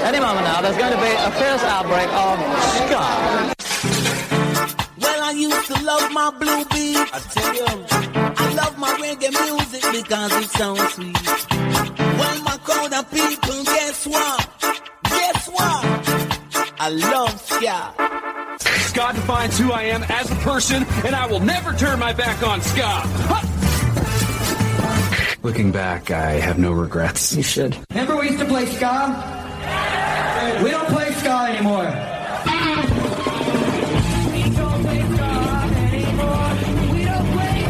Any moment now, there's going to be a fierce outbreak of ska. Well, I used to love my blue beat. I tell you, I love my reggae music because it sounds sweet. Well, my crowd of people, guess what? Guess what? I love ska. Ska defines who I am as a person, and I will never turn my back on ska. Huh! Looking back, I have no regrets. You should. Remember we used to play ska? We don't play ska anymore. We don't play ska anymore. We don't play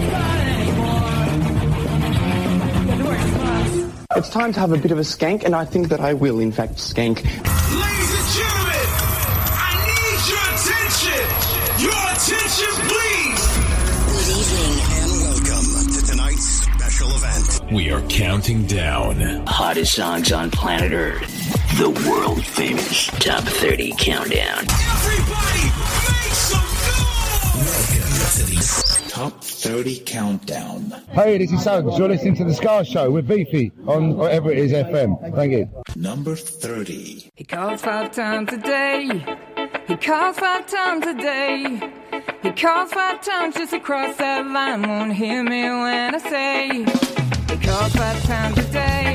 ska anymore. It's time to have a bit of a skank, and I think that I will, in fact, skank. Ladies and gentlemen, I need your attention. Your attention, please. Good evening, and welcome to tonight's special event. We are counting down hottest songs on planet Earth. The world-famous Top 30 Countdown. Everybody, make some noise! Welcome to the Top 30 Countdown. Hey, this is Suggs. You're listening to The Ska Show with Beefy on whatever it is, FM. Thank you. Number 30. He calls 5 times a day. He calls 5 times a day. He calls 5 times just to cross that line. Won't hear me when I say. He calls 5 times a day. Times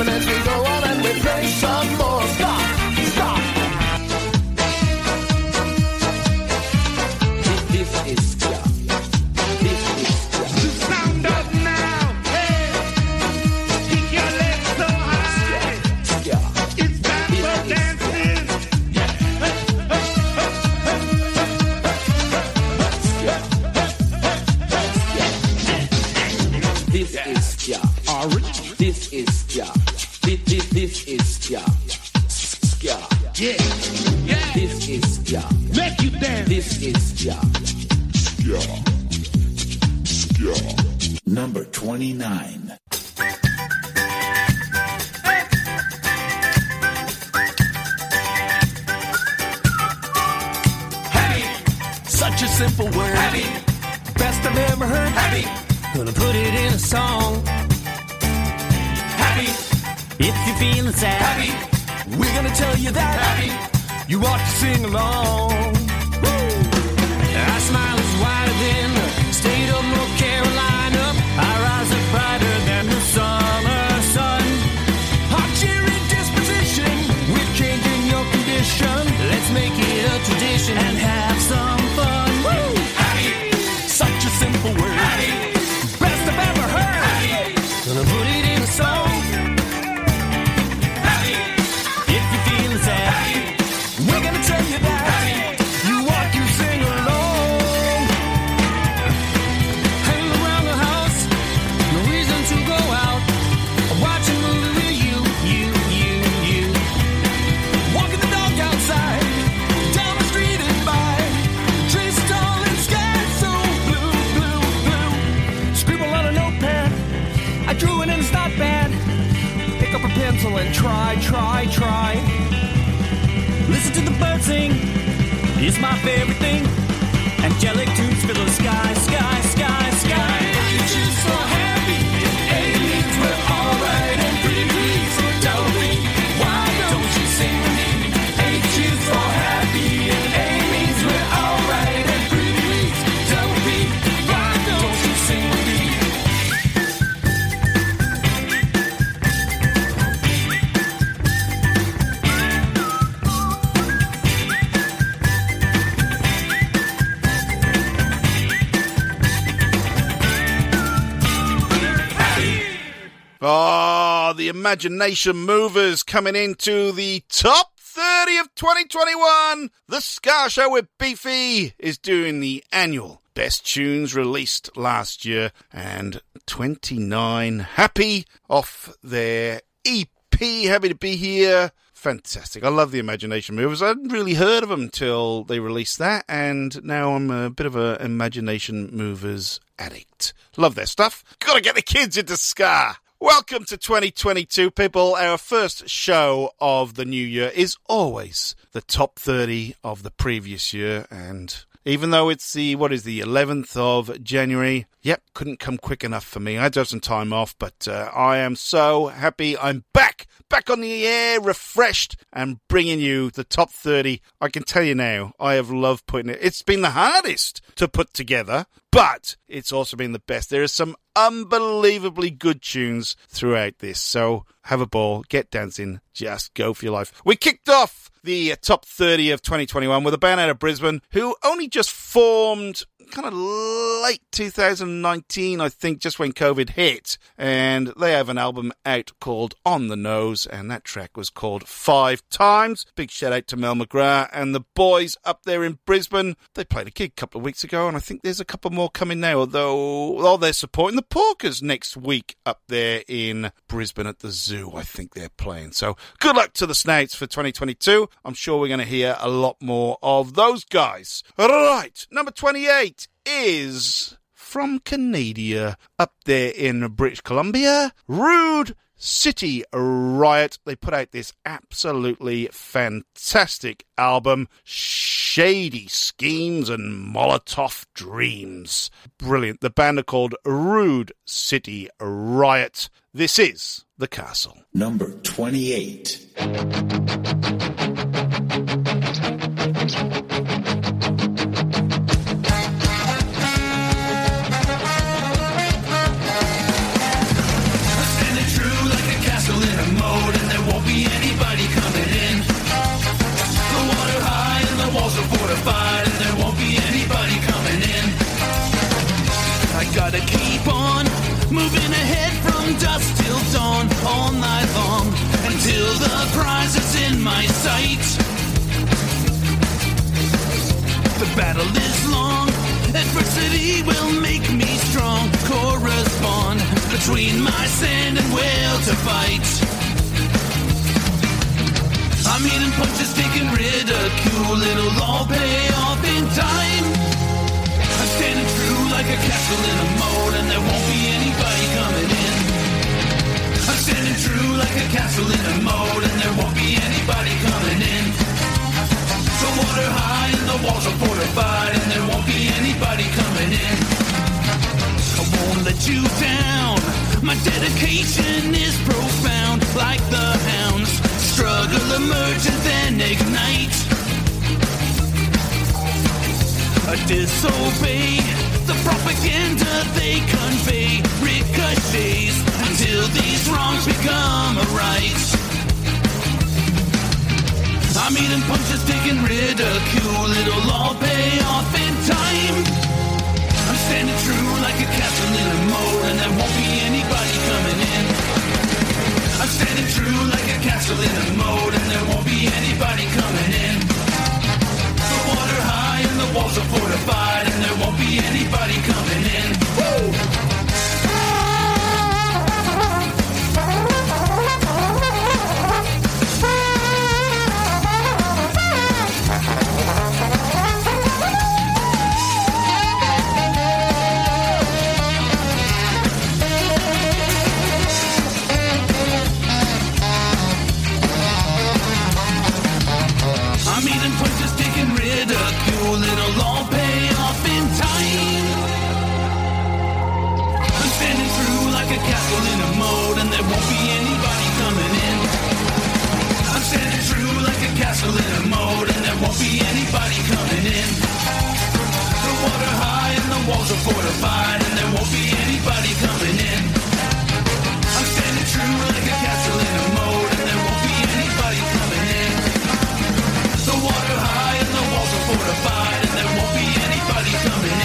and as we go on and we play some more. Stop, stop. This is Ska. This is Ska. The sound up now. Hey, kick your legs so high. Ska. It's time for dancing. Ska. This is Ska. Orange. This is Ska. This is Ska. Ska. Yeah. Yeah. This is Ska. Make you dance. This is Ska. Ska. Ska. Number 29. Happy. Such a simple word. Happy. Best I've ever heard. Happy. Gonna put it in a song. Happy. If you're feeling sad. Happy. We're gonna tell you that. Happy. You ought to sing along. Woo. I smile. And try. Listen to the birds sing. It's my favorite thing. Angelic tunes fill the sky. If you choose so happy, it means we're all right and pretty please. Tell me, why don't you sing with me? Ain't you so happy? It means we're all right and pretty please. Tell me, why don't you sing with me? Ah, the Imagination Movers coming into the top 30 of 2021. The Ska Show with Beefy is doing the annual Best Tunes released last year. And 29 Happy off their EP. Happy to be here. Fantastic. I love the Imagination Movers. I hadn't really heard of them until they released that. And now I'm a bit of an Imagination Movers addict. Love their stuff. Gotta get the kids into Ska. Welcome to 2022, people. Our first show of the new year is always the top 30 of the previous year. And even though it's the 11th of January, yep, couldn't come quick enough for me. I had to have some time off, but I am so happy I'm back on the air, refreshed, and bringing you the top 30. I can tell you now, I have loved putting it. It's been the hardest to put together, but it's also been the best. There are some unbelievably good tunes throughout this, so have a ball, get dancing, just go for your life. We kicked off the top 30 of 2021 with a band out of Brisbane who only just formed kind of late 2019, I think, just when COVID hit. And they have an album out called On the Nose, and that track was called 5 Times. Big shout out to Mel McGrath and the boys up there in Brisbane. They played a gig a couple of weeks ago, and I think there's a couple more coming now, although they're supporting the Porkers next week up there in Brisbane at the zoo, I think they're playing. So good luck to the Snouts for 2022. I'm sure we're going to hear a lot more of those guys. Right, number 28. Is from Canada, up there in British Columbia, Rude City Riot. They put out this absolutely fantastic album, Shady Schemes and Molotov Dreams. Brilliant. The band are called Rude City Riot. This is The Castle. Number 28. keep on moving ahead from dusk till dawn, all night long, until the prize is in my sight. The battle is long, adversity will make me strong, correspond between my sand and will to fight. I'm hitting punches, taking ridicule, it'll all pay off in time. I'm standing true like a castle in a moat, and there won't be anybody coming in. I'm standing true like a castle in a moat, and there won't be anybody coming in. The water high and the walls are fortified, and there won't be anybody coming in. I won't let you down, my dedication is profound, like the hounds. Struggle, emerge, and then ignite. I disobey the propaganda they convey, ricochets until these wrongs become a right. I'm eating punches, taking ridicule, it'll all pay off in time. I'm standing true like a castle in a moat, and there won't be anybody coming in. I'm standing true like a castle in a moat, and there won't be anybody coming in. The water high and the walls are fortified, and there won't be anybody coming in. Woo! In a mode, and there won't be anybody coming in. The water high and the walls are fortified, and there won't be anybody coming in. I'm standing true like a castle in a mode, and there won't be anybody coming in. The water high and the walls are fortified, and there won't be anybody coming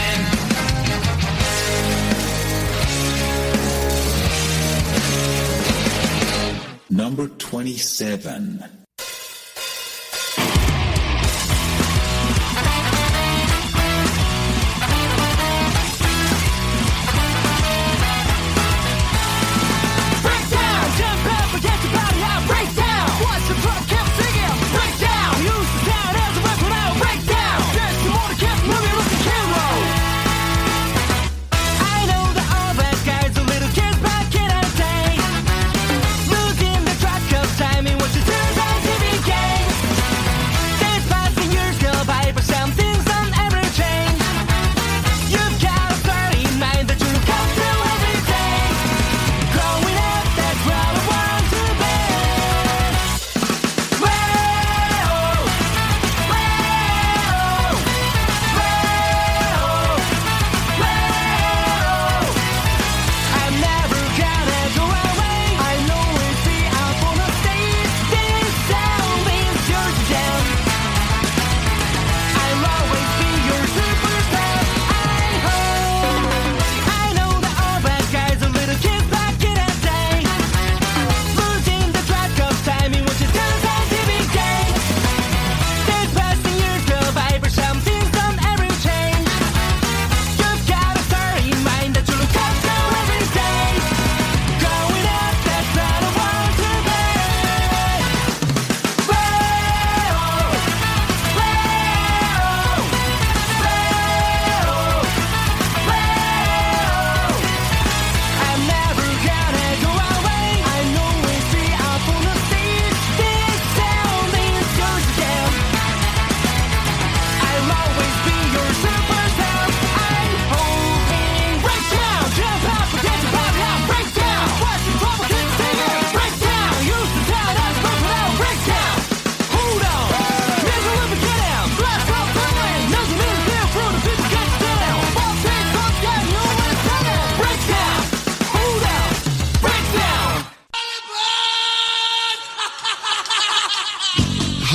in. Number 27.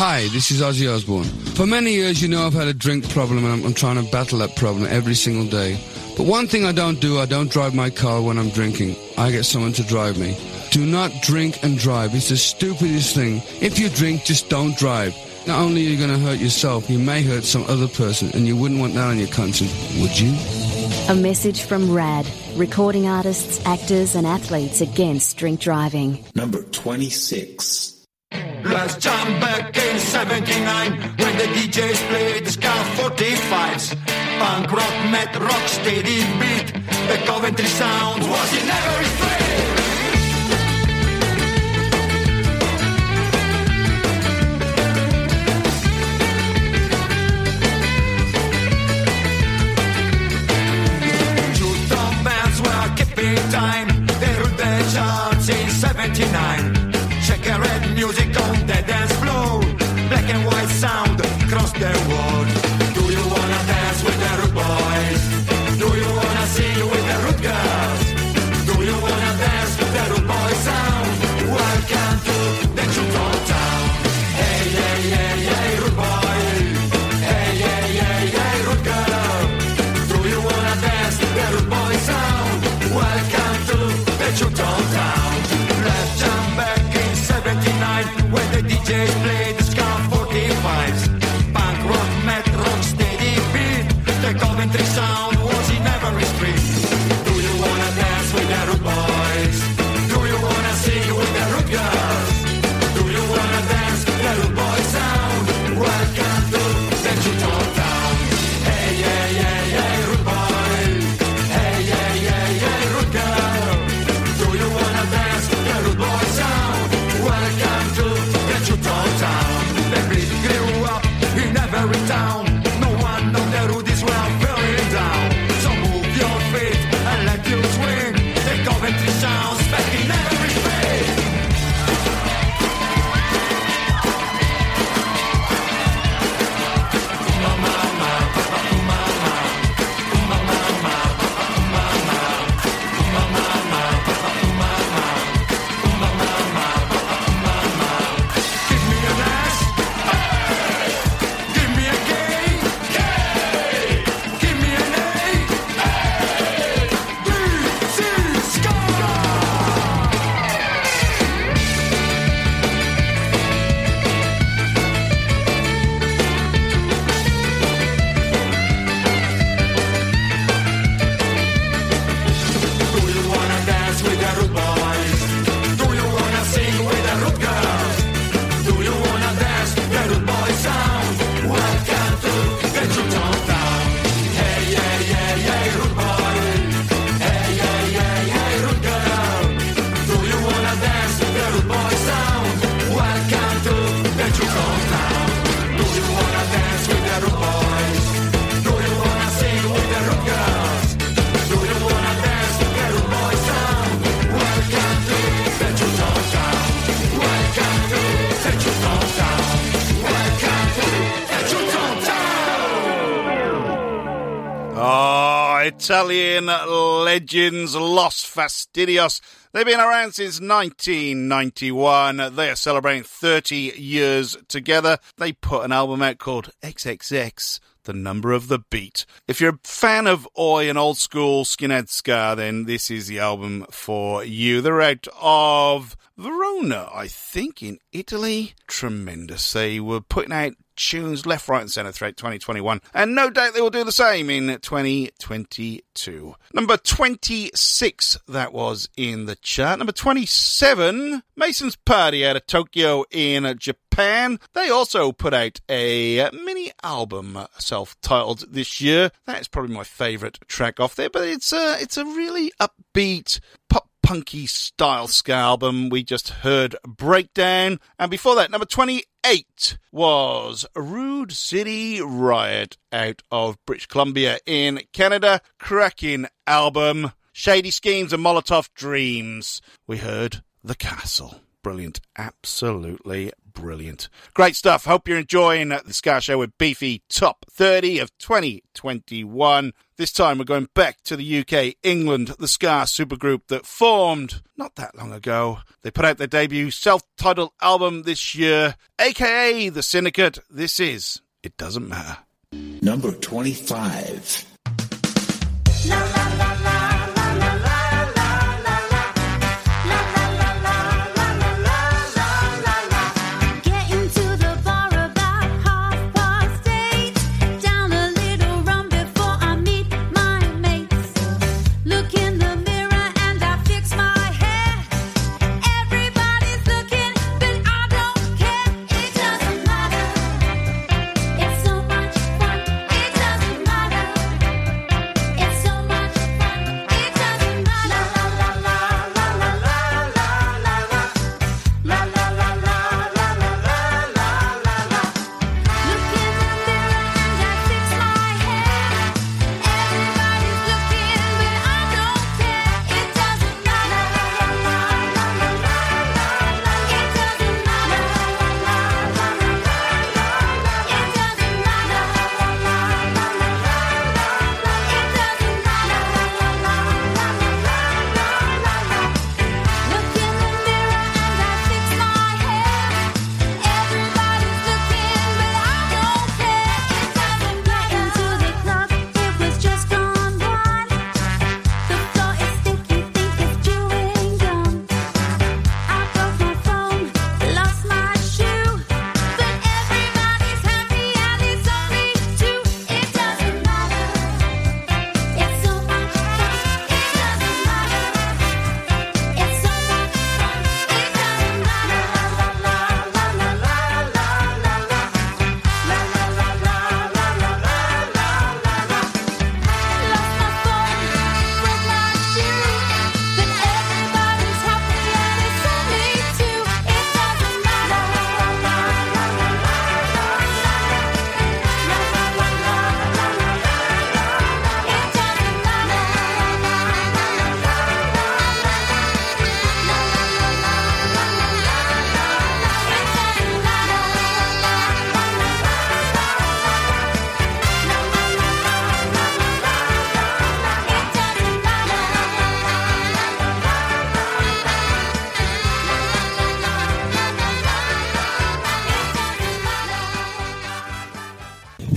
Hi, this is Ozzy Osbourne. For many years, you know, I've had a drink problem, and I'm trying to battle that problem every single day. But one thing I don't do, I don't drive my car when I'm drinking. I get someone to drive me. Do not drink and drive. It's the stupidest thing. If you drink, just don't drive. Not only are you going to hurt yourself, you may hurt some other person, and you wouldn't want that on your conscience, would you? A message from RAD, recording artists, actors and athletes against drink driving. Number 26. Last time back in 79, when the DJs played the Ska 45s, punk rock met rock steady beat, the Coventry sound was in every frame. Newtown bands were keeping time, they ruled the charts in 79. Red music on the dance floor, black and white sound across the world. Do you wanna dance with the rude boys? Do you wanna sing with the rude girls? Do you wanna dance with the rude boy sound? Welcome to the Chuton Town. Hey, hey, hey, hey, rude boy. Hey, hey, hey, hey, rude girl. Do you wanna dance with the rude boy sound? Welcome to the Chuton Town. Let's jump back. When the DJs played the Ska 45s, punk rock met rock steady beat, the Coventry sound was in every street. Do you wanna dance with the rude boys? Do you wanna sing with the rude girls? Do you wanna dance with the rude boy sound? Welcome to the Chuton Town. Hey, hey, hey, hey, rude boy. Hey, hey, hey, hey, rude girl. Do you wanna dance with the rude boy sound? Welcome to the Chuton Town. The beat grew up in every town. No one of the rudies were feeling down. So move your feet and let you swing. The Coventry sounds back in every face. Italian legends Los Fastidios. They've been around since 1991. They are celebrating 30 years together. They put an album out called XXX, The Number of the Beat. If you're a fan of Oi and old school skinhead ska, then this is the album for you. They're out of Verona, I think, in Italy. Tremendous. They were putting out tunes left, right and centre throughout 2021, and no doubt they will do the same in 2022. Number 26, that was in the chart. Number 27, Mason's Party out of Tokyo in Japan. They also put out a mini album self-titled this year. That's probably my favourite track off there, but it's a really upbeat pop punky style ska album. We just heard Breakdown, and before that, number 28 was Rude City Riot out of British Columbia in Canada. Cracking album, Shady Schemes and Molotov Dreams. We heard The Castle. Brilliant, absolutely brilliant. Great stuff. Hope you're enjoying the Ska Show with Beefy, top 30 of 2021. This time we're going back to the UK, England, the Ska Supergroup that formed not that long ago. They put out their debut self-titled album this year, AKA the Syndicate. This is It Doesn't Matter. Number 25.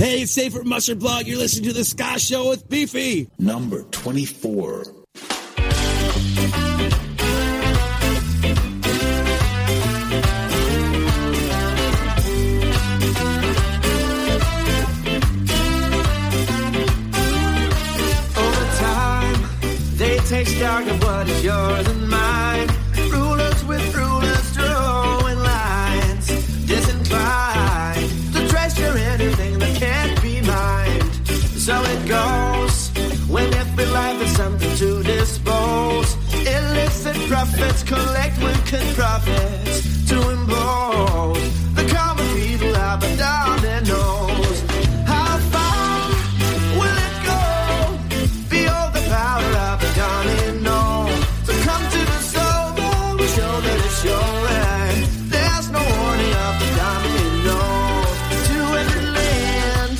Hey, it's Safer Mustard Blog. You're listening to The Ska Show with Beefy. Number 24. Over time, they taste darker what is yours and mine. Rulers with rulers drawing lines. Disinclined to treasure anything that can't be mined. So it goes when every life is something to dispose. Illicit profits collect wicked profits to impose. The common people have a down their nose. How far will it go? Behold the power of the dawning know. So come to the soul, we show that it's your right. There's no warning of the dawning know. To every land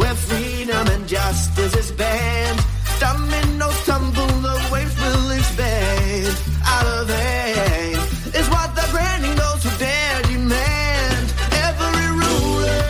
where freedom and justice is banned. Dominoes tumble, the waves will expand. Out of hand is what the branding those who dare demand. Every ruler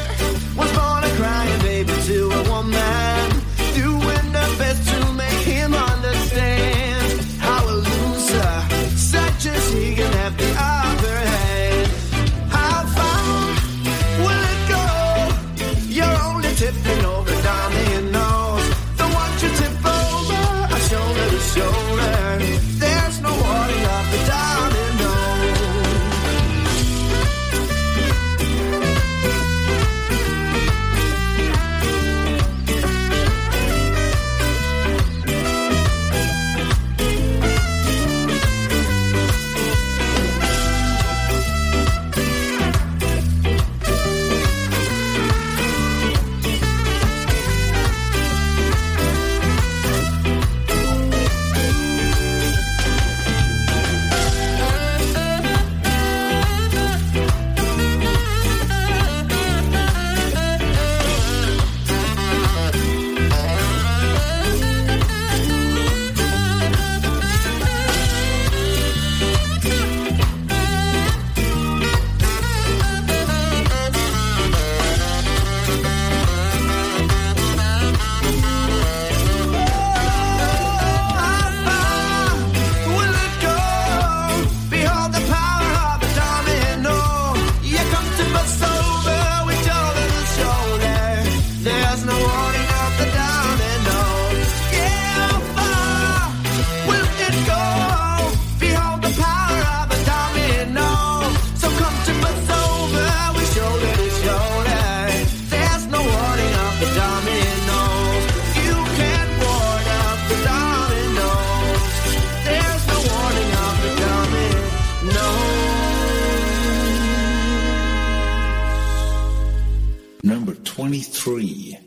23.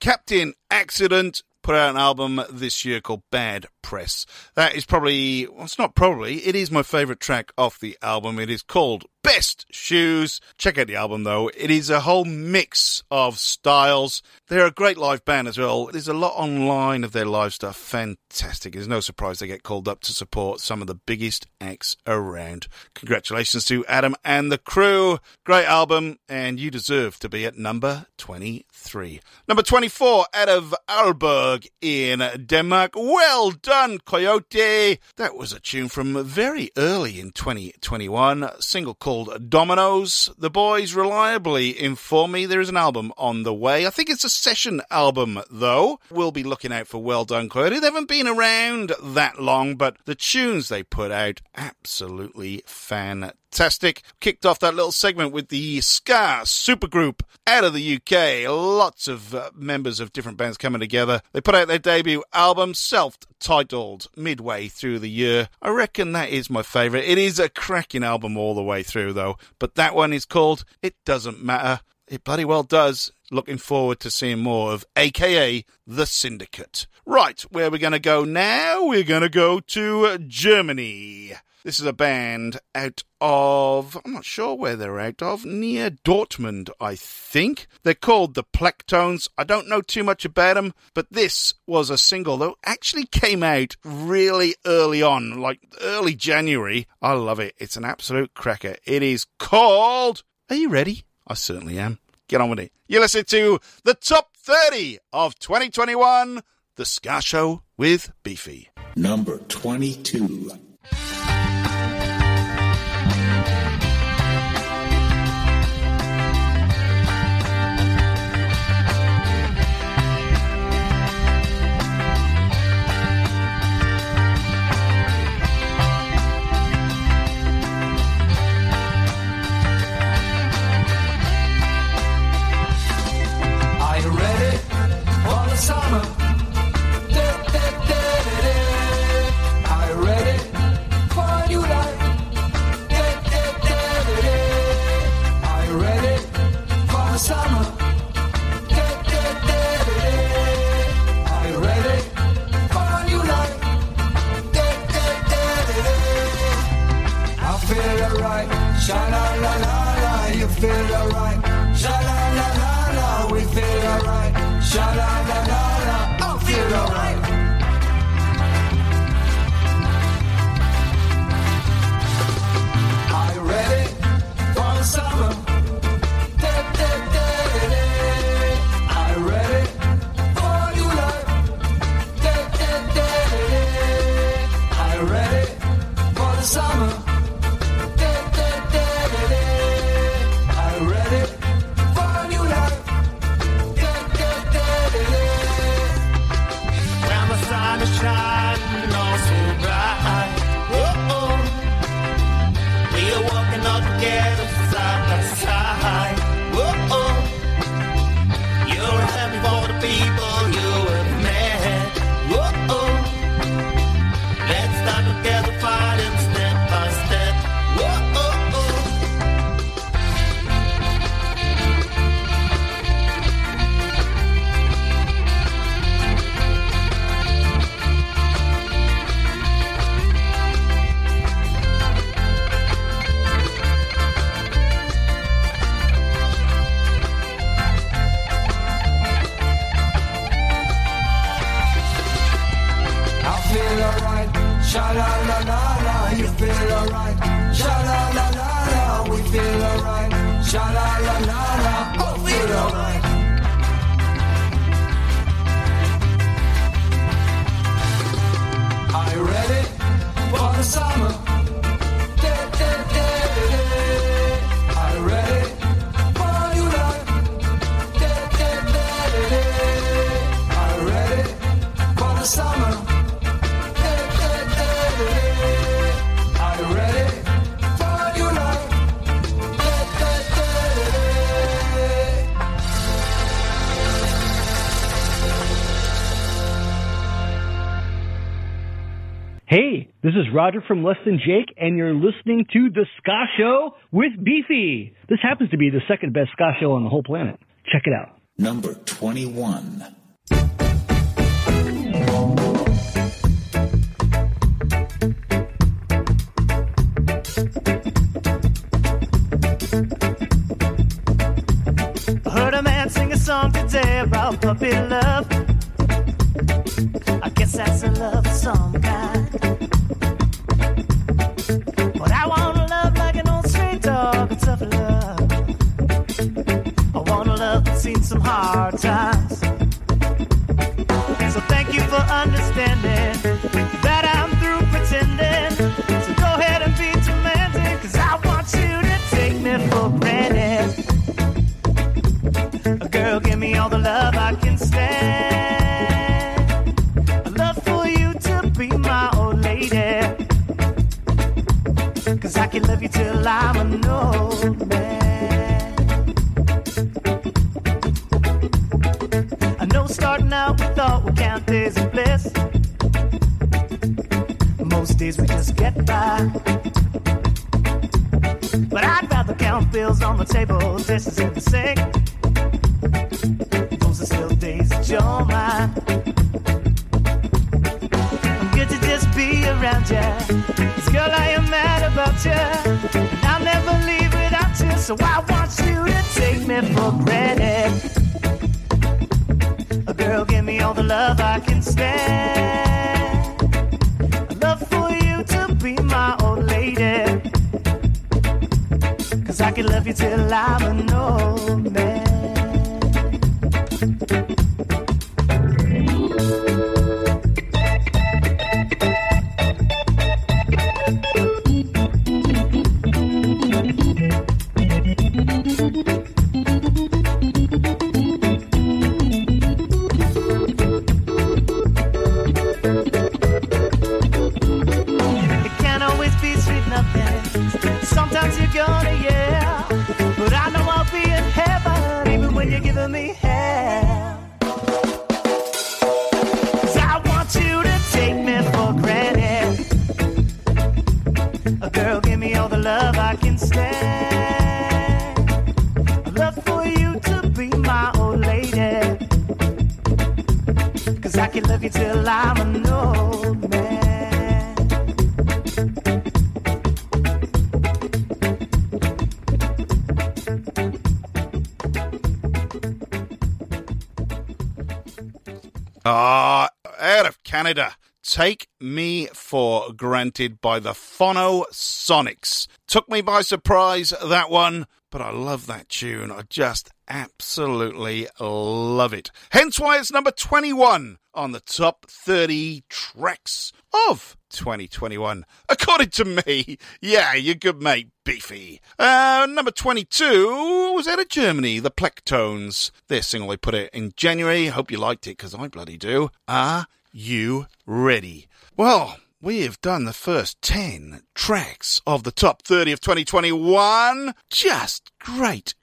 Captain Accident put out an album this year called Bad Press. That is probably, well, it's not probably, it is my favourite track off the album. It is called Best Shoes. Check out the album though. It is a whole mix of styles. They're a great live band as well. There's a lot online of their live stuff. Fantastic. It's no surprise they get called up to support some of the biggest acts around. Congratulations to Adam and the crew. Great album, and you deserve to be at number 23. Number 24 out of Aalborg in Denmark. Well Done Coyote. That was a tune from very early in 2021. A single called Dominoes. The boys reliably inform me there is an album on the way. I think it's a session album though. We'll be looking out for Well Done Coyote. They haven't been around that long, but the tunes they put out, absolutely fantastic. Kicked off that little segment with the Ska Supergroup out of the UK. Lots of members of different bands coming together. They put out their debut album, self-titled, midway through the year. I reckon that is my favourite. It is a cracking album all the way through though, but that one is called It Doesn't Matter. It bloody well does. looking forward to seeing more of AKA the Syndicate. Right, where we're going to go now, we're going to go to Germany. This is a band out of, I'm not sure where they're out of, near Dortmund, I think. They're called The Plectones. I don't know too much about them, but this was a single that actually came out really early on, like early January. I love it. It's an absolute cracker. It is called... Are you ready? I certainly am. Get on with it. You listen to the Top 30 of 2021, The Ska Show with Beefy. Number 22. Summer. I read it for you like. I read it for the summer. I read it for you like. I feel alright, sha la la la. You feel alright, sha la la la. We feel alright, sha la la la. Feel alright. I read it for the summer. I read it for new life. I read it for the summer. I read it for new life. I'm shining all so bright. Oh, oh. We are walking all together side by side. Oh, oh. You're happy for the people you have met. Oh, oh. Let's start together fighting step by step. Oh, oh, oh. Sha la la la la, you feel alright. Sha la la la la, we feel alright. Sha la la la la, oh feel alright. I read it for the summer. I read it for you life. I read it for the summer. Hey, this is Roger from Less Than Jake, and you're listening to The Ska Show with Beefy. This happens to be the second best ska show on the whole planet. Check it out. Number 21. I heard a man sing a song today about puppy love. I guess that's a love of some kind. But I want to love like an old stray dog, it's tough love. I want to love that's seen some hard times. So thank you for understanding that I'm through pretending. So go ahead and be demanding, cause I want you to take me for granted. Girl, give me all the love I can stand. Cause I can love you till I'm an old man. I know starting out we thought we'd count days of bliss. Most days we just get by. But I'd rather count bills on the table, dishes in the sink. your mind. I'm good to just be around you. Cause girl, I am mad about you, and I'll never leave without you. So I want you to take me for granted. Oh, girl, give me all the love I can stand. I'd love for you to be my old lady, cause I can love you till I'm an old man. Take Me for Granted by the Phonosonics. Took me by surprise, that one, but I love that tune. I just absolutely love it. Hence why it's number 21 on the top 30 tracks of 2021, according to me. Yeah, your good mate Beefy. Number 22 was out of Germany, the Plectones. Their single, they put it in January. Hope you liked it, because I bloody do. You ready? Well, we have done the first 10 tracks of the top 30 of 2021. Just great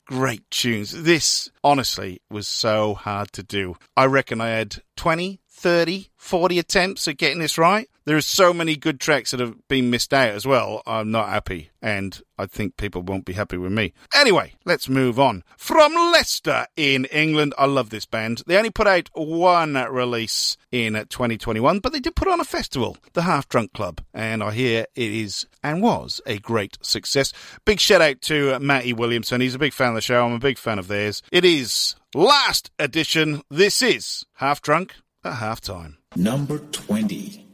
tunes. This, honestly, was so hard to do. I reckon I had 20, 30, 40 attempts at getting this right. There are so many good tracks that have been missed out as well. I'm not happy, and I think people won't be happy with me. Anyway, let's move on. From Leicester in England, I love this band. They only put out one release in 2021, but they did put on a festival, the Half Drunk Club, and I hear it is and was a great success. Big shout out to Matty Williamson. He's a big fan of the show. I'm a big fan of theirs. It is Last Edition. This is Half Drunk at Halftime. Number 20.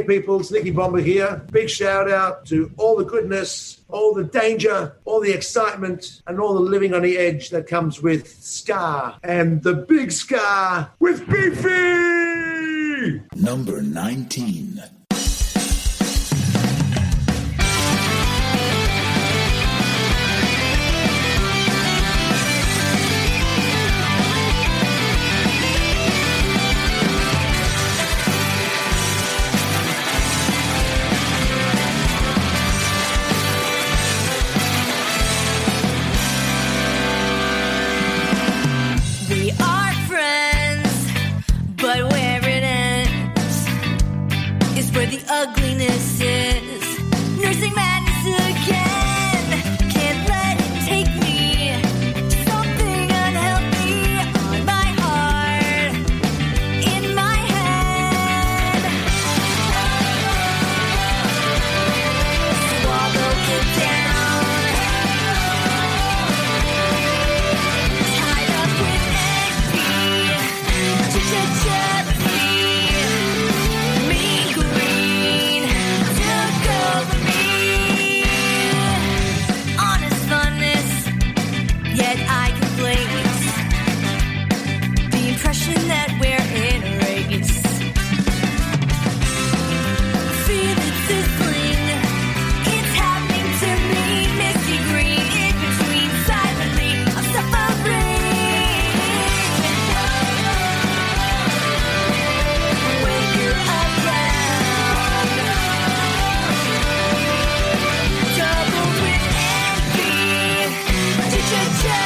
Hey people, it's Nicky Bomber here. Big shout out to all the goodness, all the danger, all the excitement, and all the living on the edge that comes with Ska and the Big Ska with Beefy! Number 19. Ugliness is nursing madness again. Can't let it take me. Something unhealthy on my heart, in my head. Swallow it down. Tied up with envy. That we're in a race. Feel it sizzling. It's happening to me. Misty green in between. Silently, I'm suffering. When you're around, doubled with envy. Did you just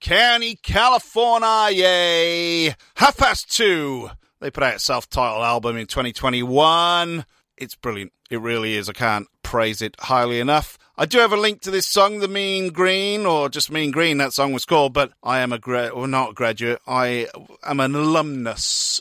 County, California. Half Past Two. They put out a self-titled album in 2021. It's brilliant. It really is. I can't praise it highly enough. I do have a link to this song, The Mean Green, or just Mean Green, that song was called, but I am not a graduate. I am an alumni?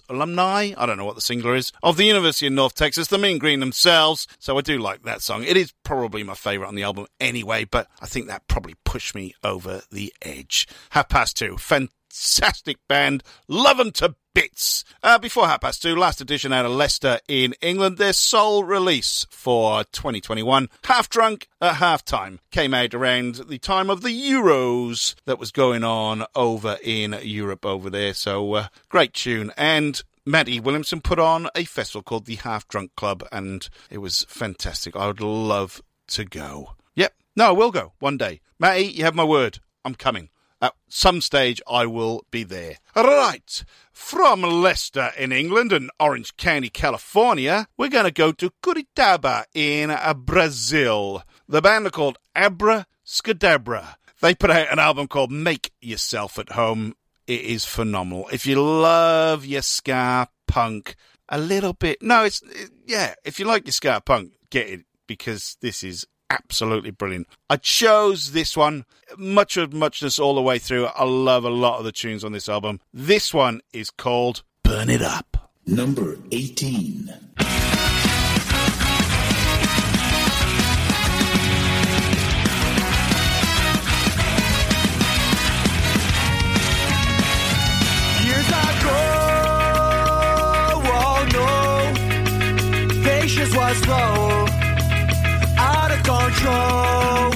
I don't know what the singular is, of the University of North Texas, The Mean Green themselves. So I do like that song. It is probably my favourite on the album anyway, but I think that probably pushed me over the edge. Half Past Two, fantastic band. Love them to bits. Before Half Past Two, Last Edition out of Leicester in England, their sole release for 2021, Half Drunk at Halftime, came out around the time of the Euros that was going on over in Europe over there. So great tune. And Matty Williamson put on a festival called the Half Drunk Club, and it was fantastic. I would love to go. Yep. No, I will go one day. Matty, you have my word. I'm coming. At some stage, I will be there. Right, from Leicester in England and Orange County, California, we're going to go to Curitiba in Brazil. The band are called Abraskadabra. They put out an album called Make Yourself at Home. It is phenomenal. If you love your ska punk a little bit... if you like your ska punk, get it, because this is absolutely brilliant. I chose this one. Much of muchness all the way through. I love a lot of the tunes on this album. This one is called Burn It Up. Number 18. it was low, out of control.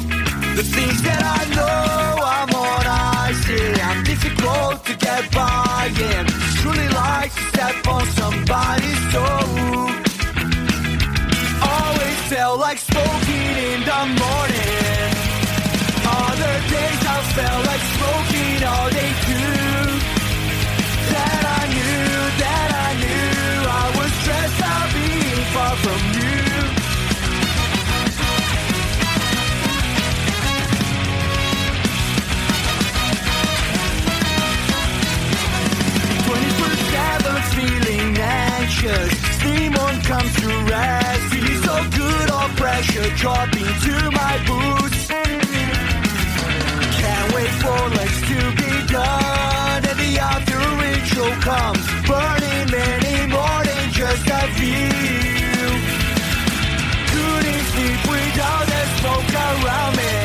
The things that I know, I'm on ice, yeah. I'm difficult to get by, yeah. It's truly like to step on somebody's toe. Always felt like smoking in the morning. Other days I felt like smoking all day too. That I knew I was stressed out being far from you. Feeling anxious, steam won't come to rest. Feeling so good, all pressure dropping to my boots. Can't wait for let's to be done, and the after ritual comes, burning many more than just a view. Couldn't sleep without the smoke around me.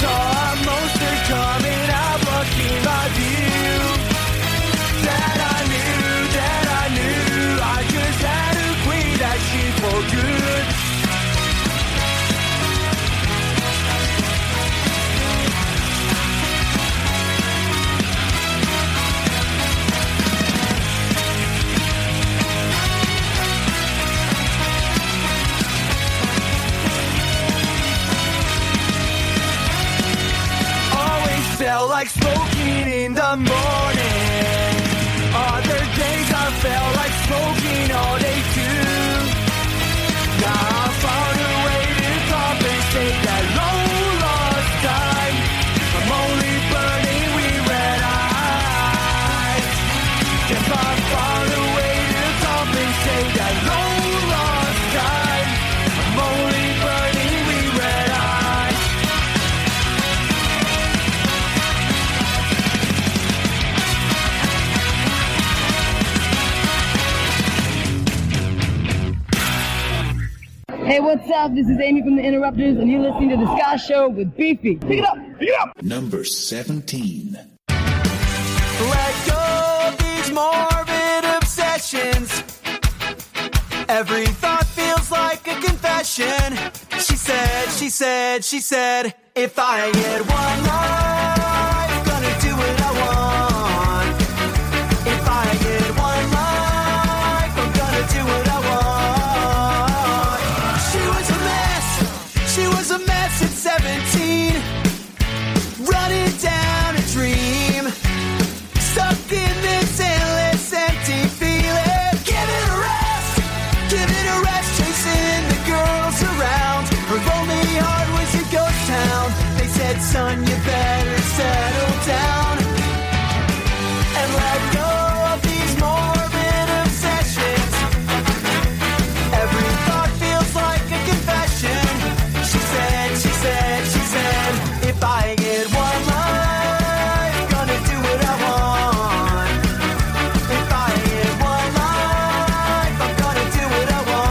Saw a monster coming out, blocking my view. That I knew I just had to quit that shit for good. Always felt like smoking in the morning. Other days I felt like smoking all day too. Now I found a way to compensate that long lost time. I'm only burning with red eyes. Guess I found a way to compensate that long lost time. I'm only burning with red eyes. Hey, what's up? This is Amy from The Interrupters, and you're listening to The Ska Show with Beefy. Pick it up! Pick it up! Number 17. Let go of these morbid obsessions. Every thought feels like a confession. She said, if I had one life, gonna do what I want. If I had one life, I'm gonna do what I want. She was a mess at 17, running down a dream, stuck in this endless empty feeling. Give it a rest, chasing the girls around. Her lonely heart was a ghost town. They said, son, you better settle down and let go of these morbid obsessions. Every thought feels like a confession. She said, if I get one life, gonna do what I want. If I get one life, I'm gonna do what I want.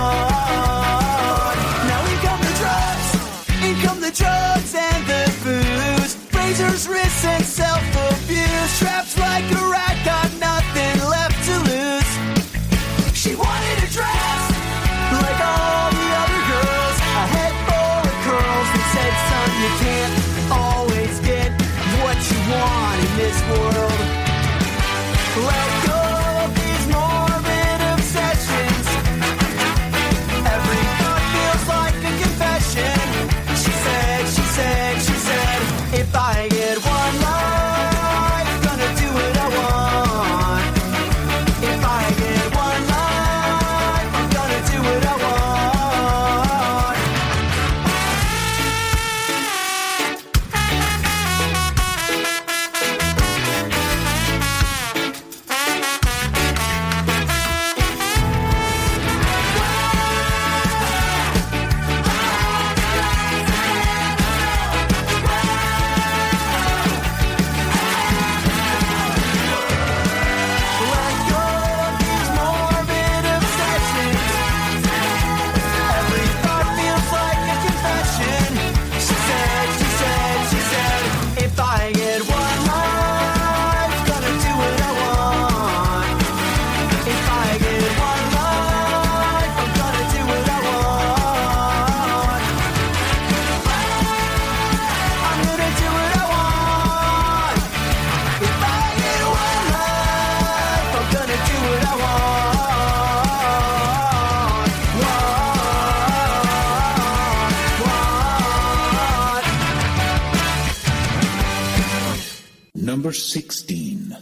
number 16.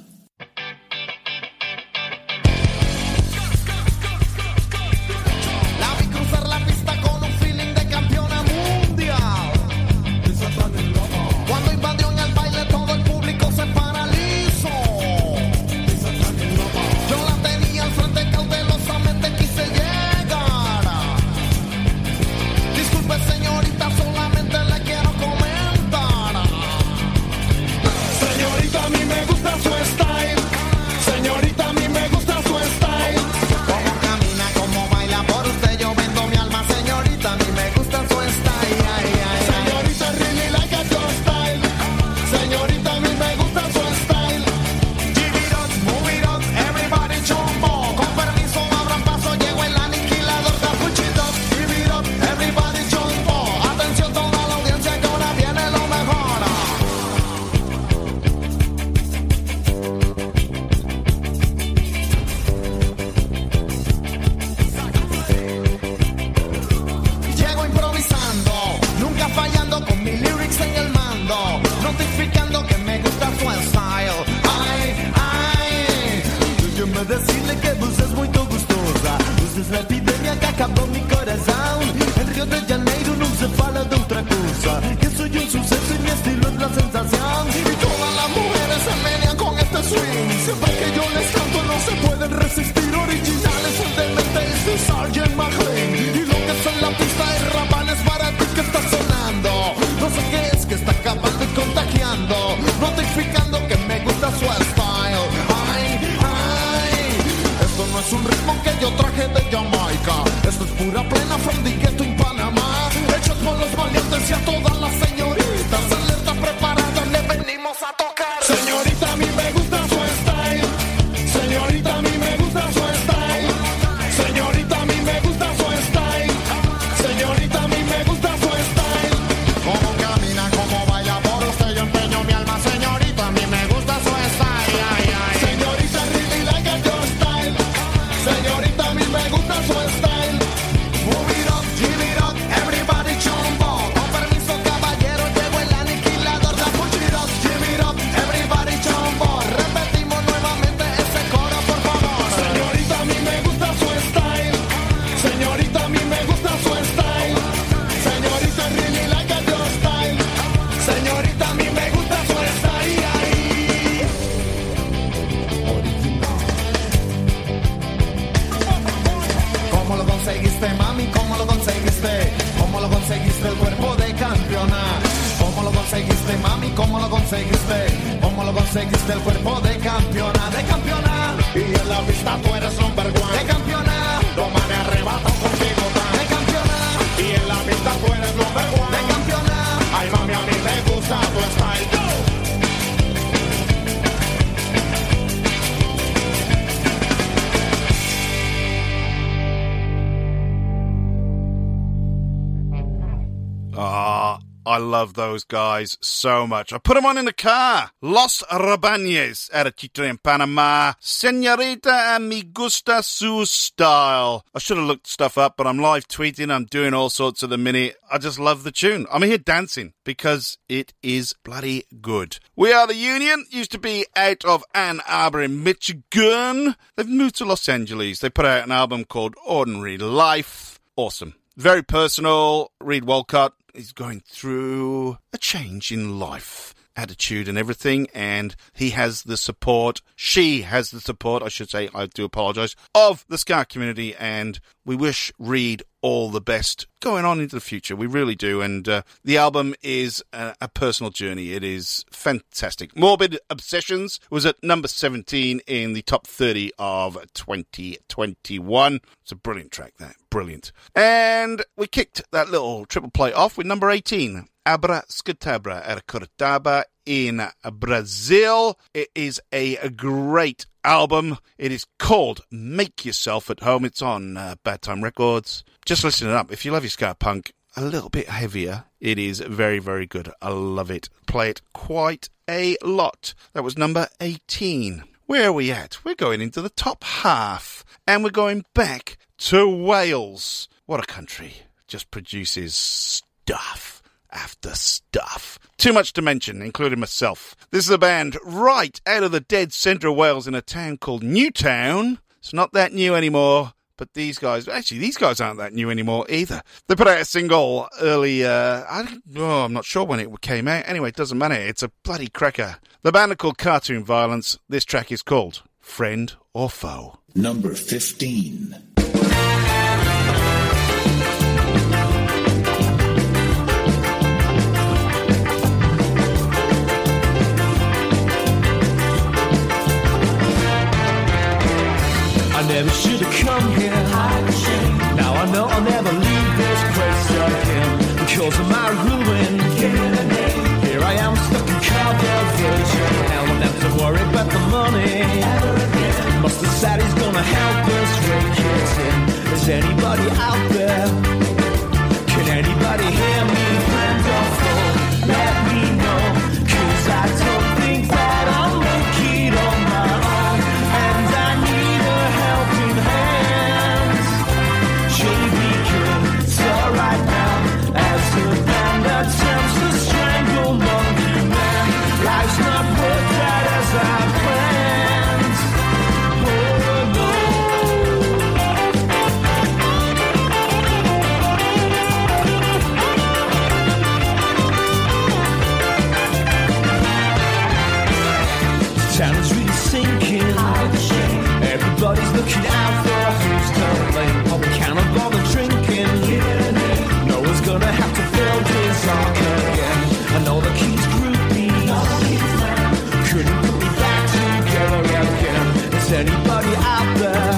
I love those guys so much. I put them on in the car. Los Rabanes out of Chitre in Panama. Senorita and me gusta su style. I should have looked stuff up, but I'm live tweeting. I'm doing all sorts of the minute. I just love the tune. I'm here dancing because it is bloody good. We Are the Union. Used to be out of Ann Arbor in Michigan. They've moved to Los Angeles. They put out an album called Ordinary Life. Awesome. Very personal. Reed Walcott is going through a change in life, attitude and everything, and he has the support, she has the support, I should say, I do apologise, of the ska community, and we wish Reed all the best going on into the future. We really do, and the album is a personal journey. It is fantastic. Morbid Obsessions was at number 17 in the top 30 of 2021. It's a brilliant track, that. Brilliant. And we kicked that little triple play off with number 18. Abraskadabra out of Curitiba in Brazil. It is a great album. It is called Make Yourself at Home. It's on Bad Time Records. Just listen it up. If you love your ska punk, a little bit heavier, it is very, very good. I love it. Play it quite a lot. That was number 18. Where are we at? We're going into the top half, and we're going back to Wales. What a country. Just produces stuff. after stuff. Too much to mention, including myself. This is a band right out of the dead centre of Wales in a town called Newtown. It's not that new anymore, but these guys aren't that new anymore either. They put out a single early, I'm not sure when it came out. Anyway, it doesn't matter. It's a bloody cracker. The band are called Cartoon Violence. This track is called Friend or Foe. Number 15. I never should have come here. Now I know I'll never leave this place again because of my ruin. Here I am stuck in Cowbell Village. Now I'm not to worry about the money. Must decide he's gonna help us rake it in. Is anybody out there? Can anybody hear me? Friend or foe, let me know. 'Cause I don't think that I'll make it on my own. And I need a helping hand. JB Kids are right now as a band attempts to strangle Monkey Man. Life's not worked out as I planned. Oh no. Town is really sinking. Everybody's looking out for who's to blame. Probably can't avoid the drinking. No one's gonna have to build this ark again. I know the kid's groupies couldn't put me back together again. Is anybody out there?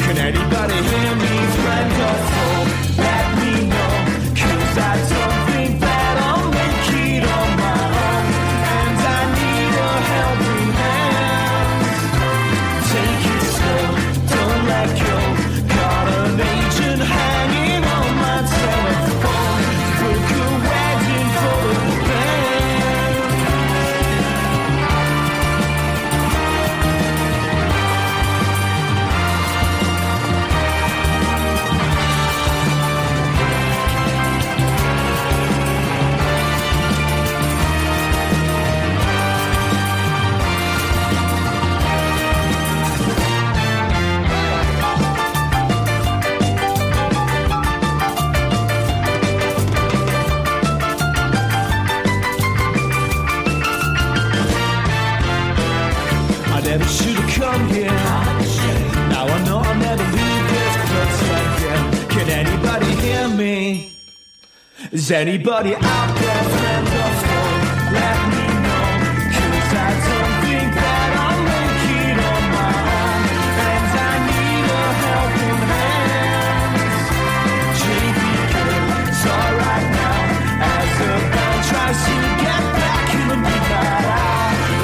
Can anybody hear me? Friend or foe, let me know. 'Cause I don't think that I'll make it on my own. And I need a helping hand. Take it slow, don't let go. Got an agent hanging on my telephone. Book a wedding for the band. I never should have come here. Now I know I'll never leave this place again. Can anybody hear me? Is anybody out there? Friend or foe, let me know. 'Cause I don't think that I'll make it on my own. And I need a helping hand. JB Kids are right now as the band tries to get back in the midnight hour.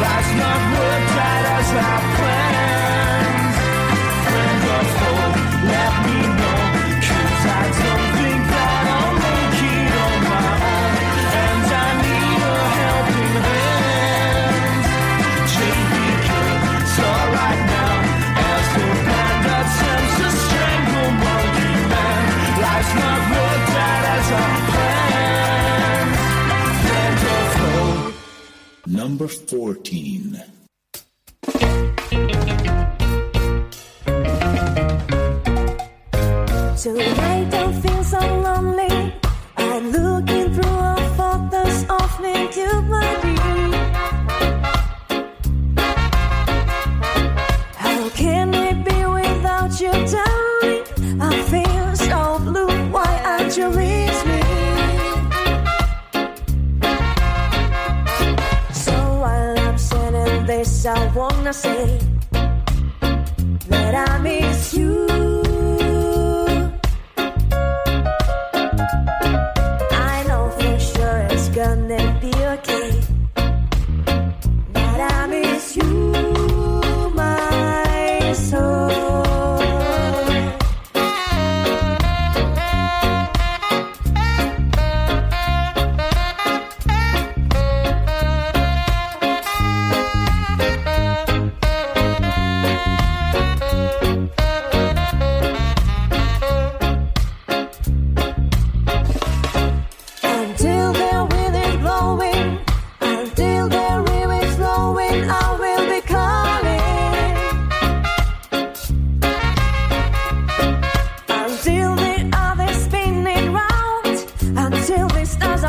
Life's not worked out as I planned. Friend or foe, let me know. 'Cause I don't think that I'll make it on my own. And I need a helping hand. JB Kids are right now as the band attempts to strangle Monkey Man. Life's not worked out as I planned. Friend or foe. Number 14. Tonight I feel so lonely. I'm looking through all photos of me to body. How can I be without you, darling? I feel so blue. Why aren't you with me? So I'm upset and this I wanna say that I miss you.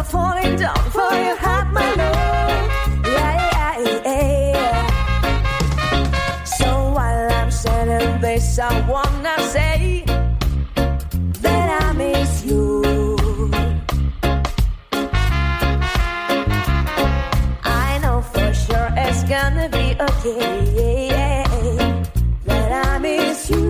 I'm falling down for your heart, my love. Yeah, yeah, yeah, yeah. So while I'm saying this, I wanna say that I miss you. I know for sure it's gonna be okay, yeah, yeah, that I miss you.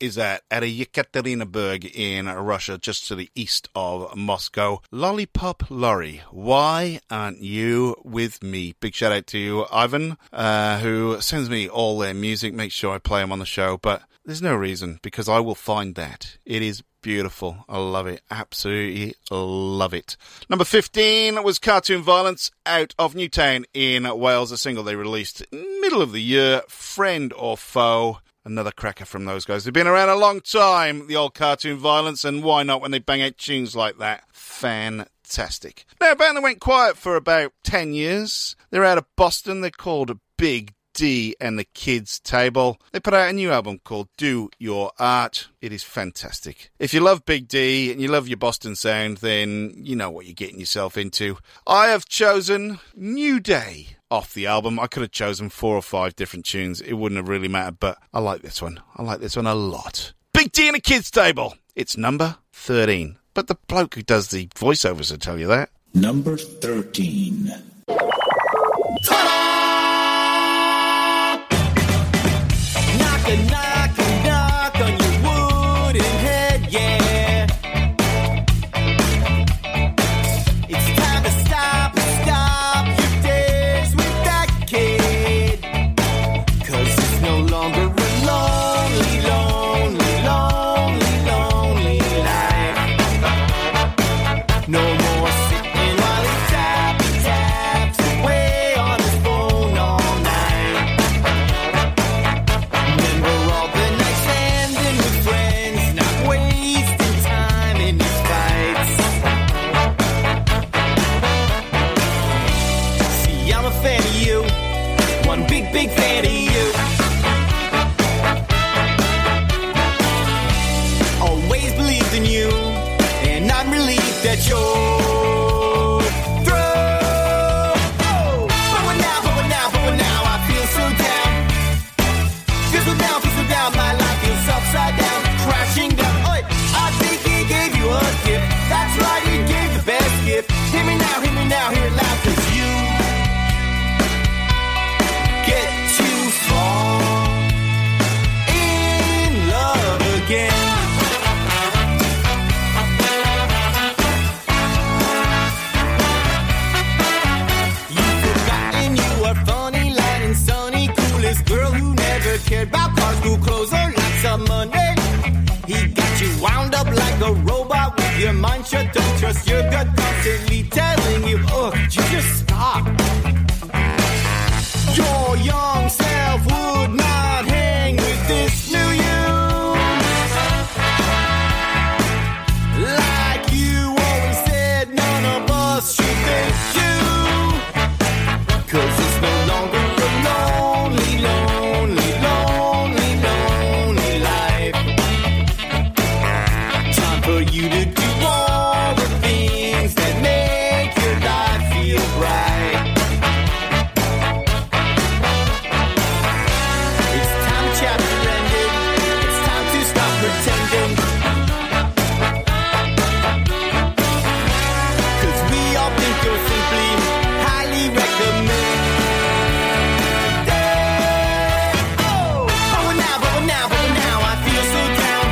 Is that at a Yekaterinburg in Russia, just to the east of Moscow. Lollipop Lorry, why aren't you with me? Big shout out to you, Ivan, who sends me all their music, makes sure I play them on the show, but there's no reason, because I will find that. It is beautiful. I love it. Absolutely love it. Number 15 was Cartoon Violence out of Newtown in Wales, a single they released middle of the year, Friend or Foe. Another cracker from those guys. They've been around a long time, the old Cartoon Violence, and why not when they bang out tunes like that? Fantastic. Now, a band that went quiet for about 10 years. They're out of Boston. They're called Big D and the Kids Table. They put out a new album called Do Your Art. It is fantastic. If you love Big D and you love your Boston sound, then you know what you're getting yourself into. I have chosen New Day off the album. I could have chosen 4 or 5 different tunes. It wouldn't have really mattered, but I like this one. I like this one a lot. Big D and a Kids Table. It's number 13. But the bloke who does the voiceovers will tell you that. Number 13. Ta-da! Knock a knock and knock on your wooden head, yeah. It's time to stop and stop. You to do all the things. pretending, 'cause we all think you're simply highly recommended. Oh, and now I feel so down.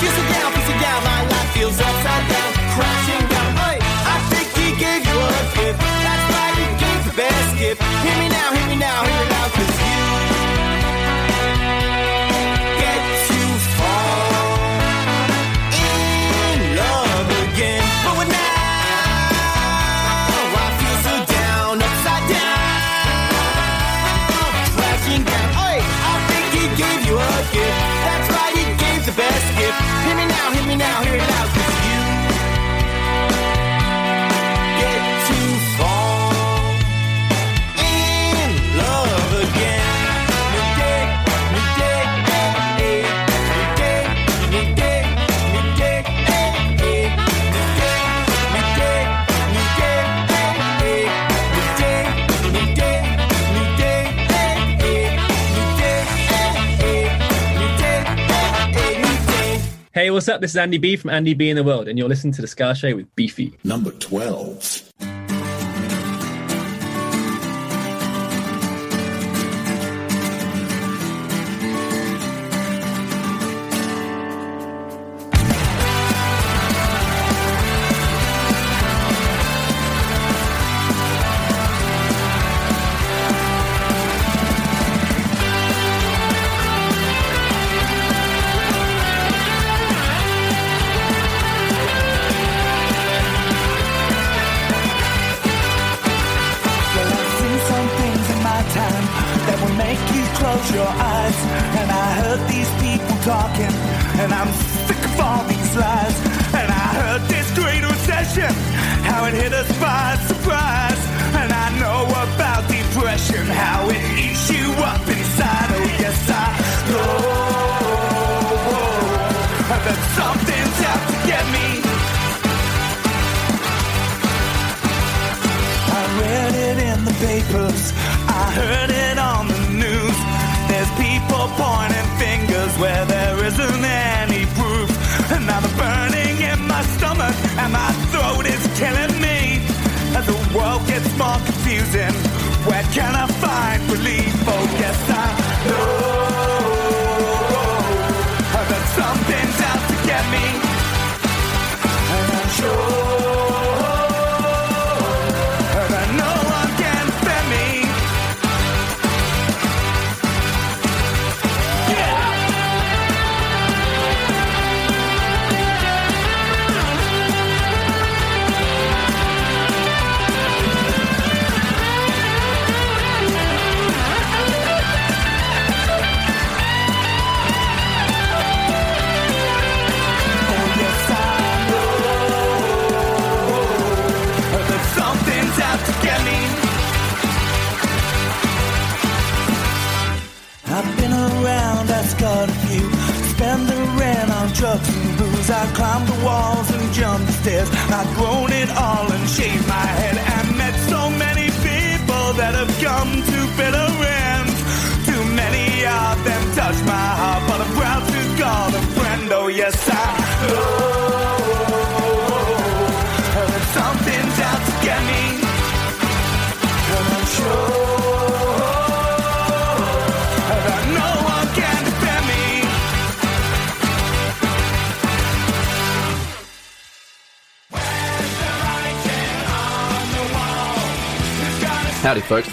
Feel so down, my life feels upside down, crashing down. Hey, I think he gave you a gift, that's right, he gave the best gift. Hear me now, hear me now, hear me now, 'cause hey, what's up? This is Andy B from Andy B in the World, and you're listening to The Ska Show with Beefy. Number 12. Howdy folks,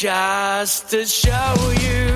just to show you.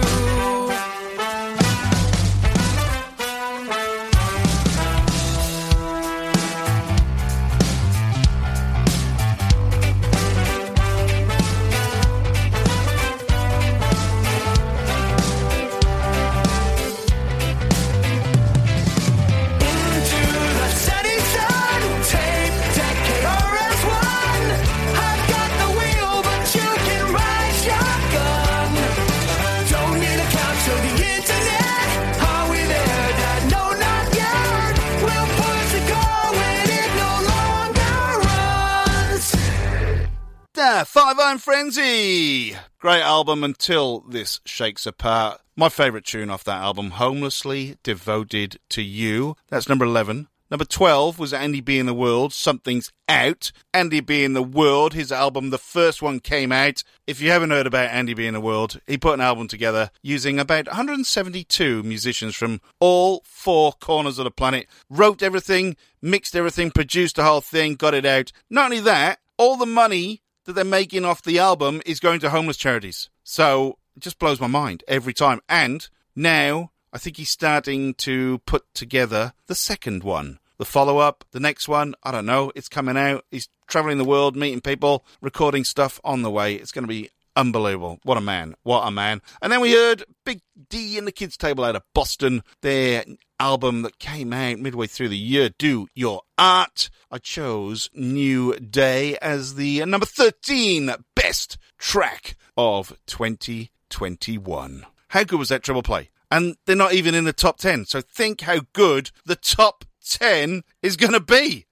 Five Iron Frenzy! Great album until this shakes apart. My favourite tune off that album, Homelessly Devoted to You. That's number 11. Number 12 was Andy B in the World, Something's Out. Andy B in the World, his album, the first one came out. If you haven't heard about Andy B in the World, he put an album together using about 172 musicians from all four corners of the planet. Wrote everything, mixed everything, produced the whole thing, got it out. Not only that, all the money that they're making off the album is going to homeless charities. So it just blows my mind every time. And now I think he's starting to put together the second one. The follow-up, the next one, I don't know. It's coming out. He's travelling the world, meeting people, recording stuff on the way. It's going to be unbelievable. What a man. What a man. And then we heard Big D and the Kids Table out of Boston. Their album that came out midway through the year, Do Your Art. I chose New Day as the number 13 best track of 2021. How good was that triple play? And they're not even in the top 10, so think how good the top 10 is going to be.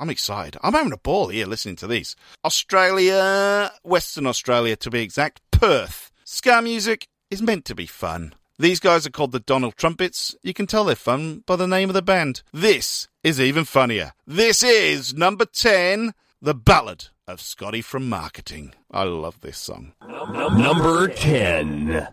I'm excited. I'm having a ball here listening to these. Australia, Western Australia to be exact, Perth. Ska music is meant to be fun. These guys are called the Donald Trumpets. You can tell they're fun by the name of the band. This is even funnier. This is number 10, The Ballad of Scotty from Marketing. I love this song. Number 10.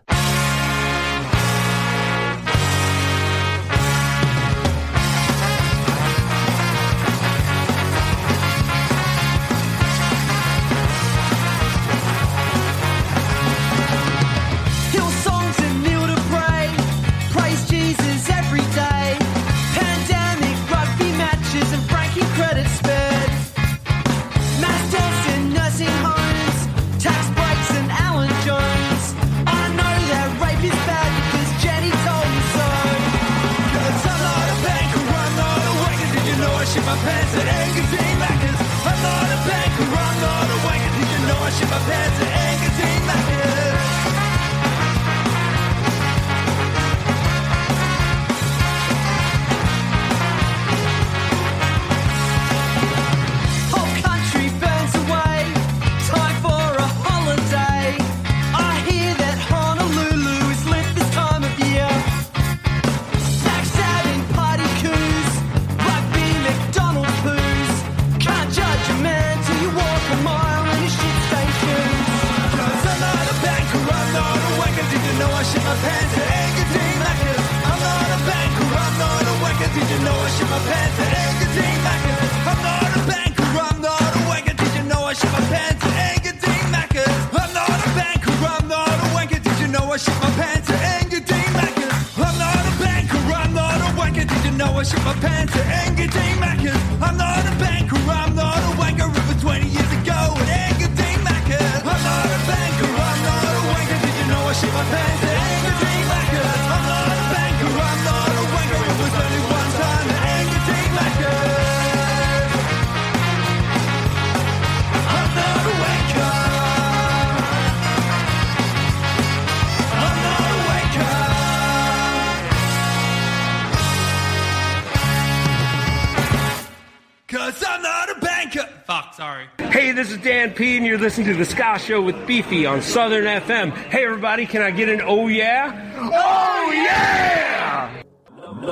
And you're listening to The Ska Show with Beefy on Southern FM. Hey everybody, can I get an oh yeah? Oh yeah!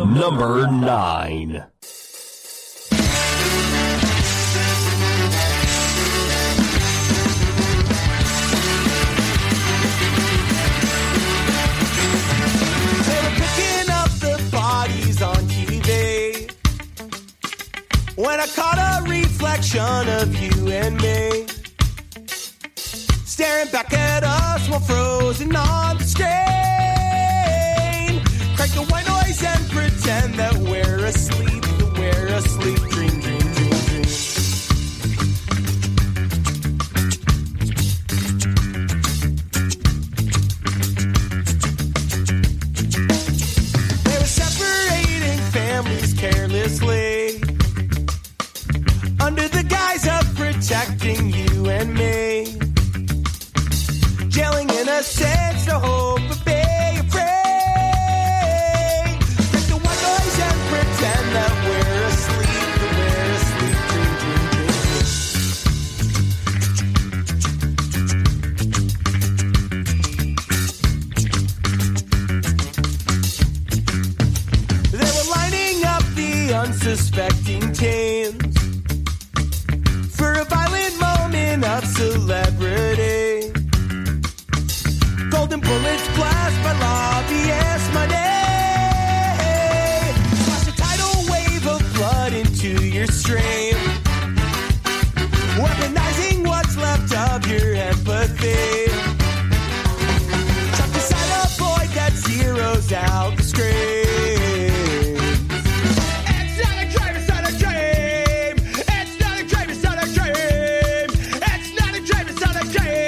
Number 9. They're picking up the bodies on TV. When I caught a reflection of you and me. staring back at us while frozen on the strain. Crank the white noise and pretend that we're asleep, that we're asleep. Dream, dream, dream, dream. They were separating families carelessly under the guise of protecting you and me. Yelling in a sense to hope of being afraid. Break the white noise and pretend that we're asleep, that we're asleep. Dream, dream, dream. They were lining up the unsuspecting teams for a violent moment of celebrity. Golden bullets blast by lobbyist money. Splash a tidal wave of blood into your stream, weaponizing what's left of your empathy. Chuck beside a boy that zeroes out the screen. It's not a dream, it's not a dream. It's not a dream, it's not a dream. It's not a dream, it's not a dream.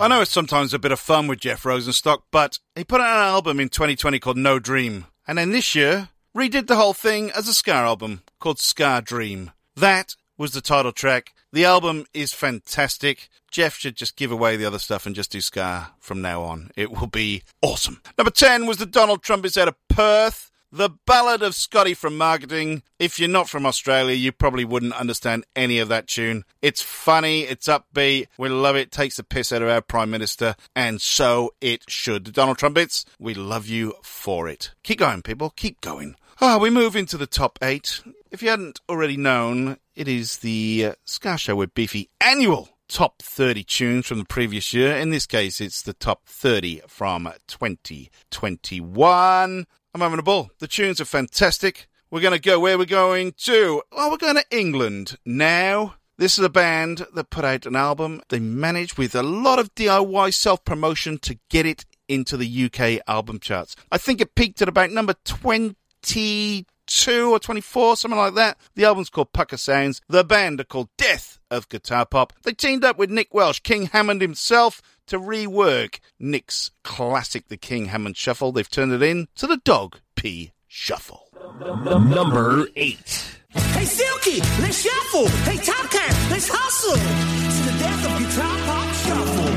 I know it's sometimes a bit of fun with Jeff Rosenstock, but he put out an album in 2020 called No Dream, and then this year redid the whole thing as a ska album called Ska Dream. That was the title track. The album is fantastic. Jeff should just give away the other stuff and just do ska from now on. It will be awesome. Number 10 was the Donald Trumpets out of Perth. The Ballad of Scotty from Marketing. If you're not from Australia, you probably wouldn't understand any of that tune. It's funny, it's upbeat, we love it, takes the piss out of our Prime Minister, and so it should. The Donald Trumpets, we love you for it. Keep going, people, keep going. Ah, we move into the top 8. If you hadn't already known, it is the Ska Show with Beefy annual top 30 tunes from the previous year. In this case, it's the top 30 from 2021. I'm having a ball. The tunes are fantastic. We're going to go where we're going to. Oh, we're going to England now. This is a band that put out an album. They managed with a lot of DIY self-promotion to get it into the UK album charts. I think it peaked at about number 22 or 24, something like that. The album's called Pucker Sounds. The band are called Death of Guitar Pop. They teamed up with Nick Welsh, King Hammond himself, to rework Nick's classic, the King Hammond Shuffle. They've turned it in to the Dog Pee Shuffle. Number 8. Hey, Silky, let's shuffle. Hey, Top Cat, let's hustle. It's the Death of Guitar Pop Shuffle.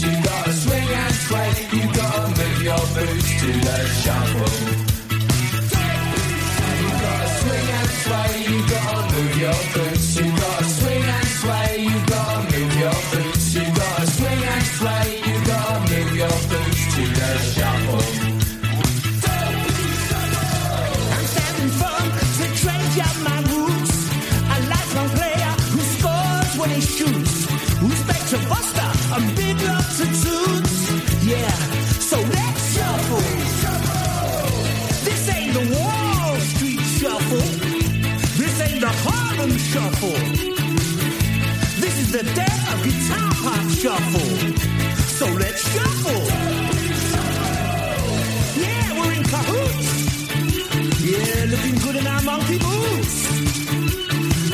loose. You've got to swing and sway. You've got to move your boots to the shuffle. You've got to swing and sway. You've got to move your boots. You've got to swing and sway. You've got to move your boots. You've got to swing and sway. You've got to move your boots to the shuffle. I'm standing firm to trade out my roots. A lifelong player who scores when he shoots. Respect to Buster, a big love to toots. Yeah, so let's shuffle. This ain't the Wall Street Shuffle. This ain't the Harlem Shuffle. This is the Death of Guitar Pop Shuffle. So let's shuffle. Yeah, we're in cahoots. Yeah, looking good in our monkey boots.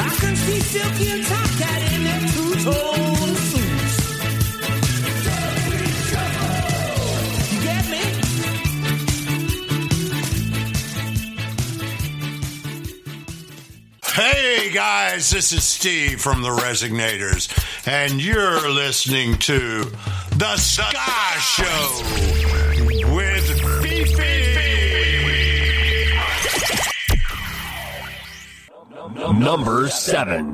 I can see Silky and Top Cat in their two-tone. Hey guys, this is Steve from The Resignators, and you're listening to The Ska Show with Beefy. Number 7.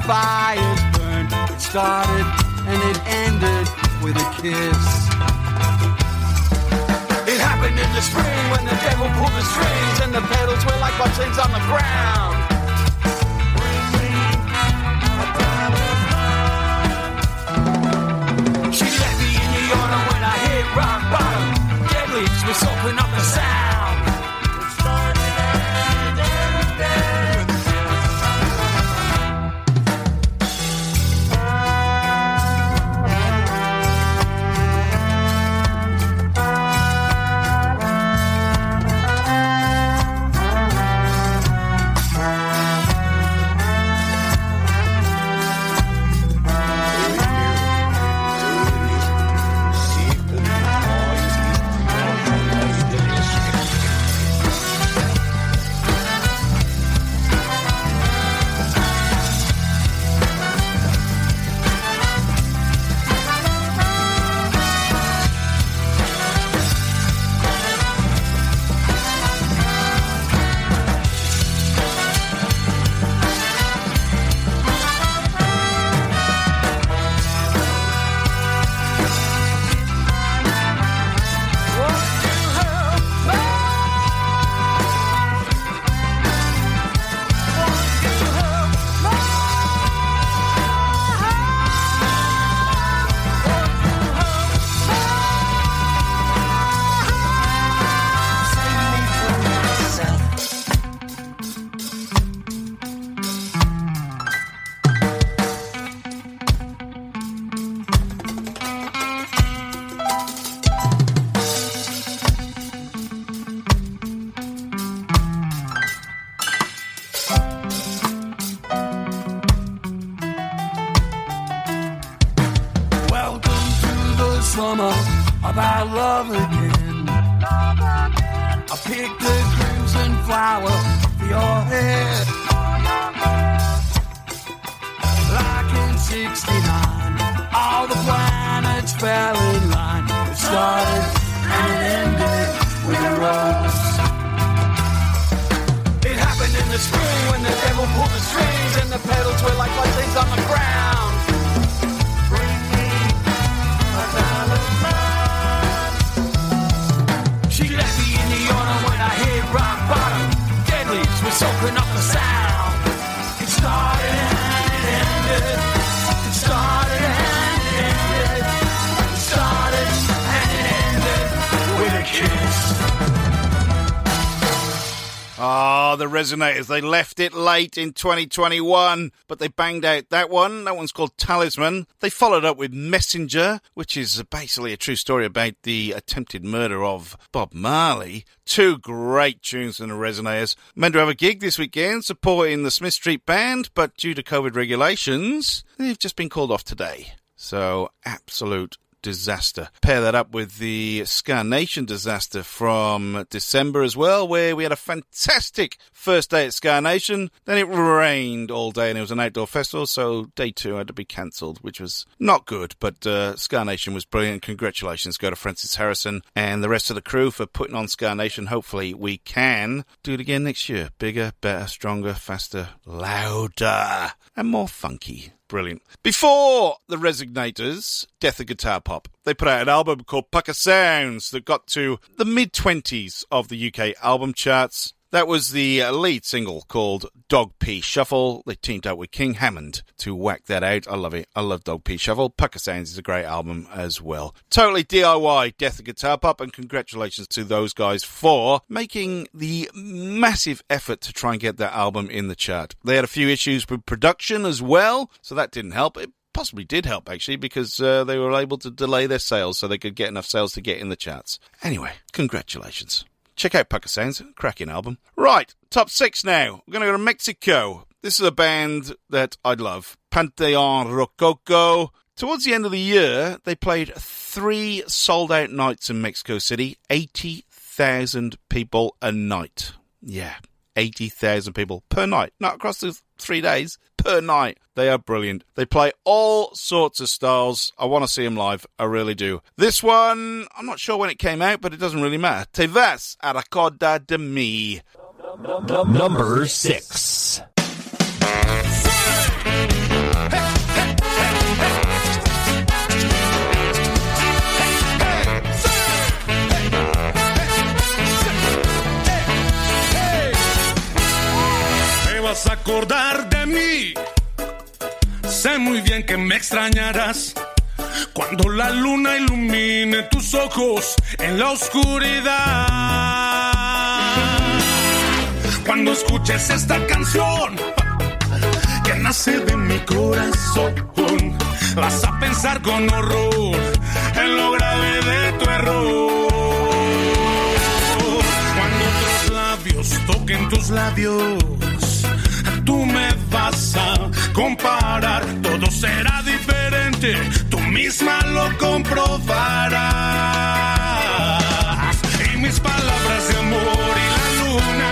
Fires burned, it started and it ended with a kiss. It happened in the spring when the devil pulled the strings and the pedals were like buttons on the ground. Bring me a diamond mine. She left me in the order when I hit rock bottom. Dead leaves were soaking up the sound. Ah, The Resignators. They left it late in 2021, but they banged out that one. That one's called Talisman. They followed up with Messenger, which is basically a true story about the attempted murder of Bob Marley. Two great tunes from The Resignators. Meant to have a gig this weekend supporting the Smith Street Band, but due to COVID regulations, they've just been called off today. So, absolute disaster. Pair that up with the Ska Nation disaster from December as well, where we had a fantastic first day at Ska Nation. Then it rained all day and it was an outdoor festival, so day two had to be cancelled, which was not good, but Ska Nation was brilliant. Congratulations go to Francis Harrison and the rest of the crew for putting on Ska Nation. Hopefully we can do it again next year. Bigger, better, stronger, faster, louder, and more funky. Brilliant. Before The Resignators, Death of Guitar Pop, they put out an album called Pucker Sounds that got to the mid-20s of the UK album charts. That was the lead single called Dog Pee Shuffle. They teamed up with King Hammond to whack that out. I love it. I love Dog Pee Shuffle. Pucker Sounds is a great album as well. Totally DIY Death of Guitar Pop, and congratulations to those guys for making the massive effort to try and get that album in the chart. They had a few issues with production as well, so that didn't help. It possibly did help, actually, because they were able to delay their sales so they could get enough sales to get in the charts. Anyway, congratulations. Check out Pucker Sounds, cracking album. Right, top six now. We're going to go to Mexico. This is a band that I love, Panteón Rococo. Towards the end of the year, they played 3 sold-out nights in Mexico City, 80,000 people a night. Yeah, 80,000 people per night, not across the 3 days, per night. They are brilliant. They play all sorts of styles. I want to see them live. I really do. This one, I'm not sure when it came out, but it doesn't really matter. Te vas a recordar de mí. Number 6. Vas a acordar de mí. Sé muy bien que me extrañarás cuando la luna ilumine tus ojos en la oscuridad. Cuando escuches esta canción que nace de mi corazón, vas a pensar con horror en lo grave de tu error. Cuando tus labios toquen tus labios, tú me vas a comparar, todo será diferente, tú misma lo comprobarás. Y mis palabras de amor y la luna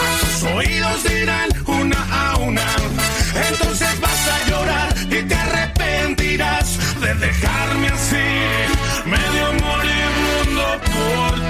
a tus oídos dirán una a una. Entonces vas a llorar y te arrepentirás de dejarme así, medio moribundo por ti.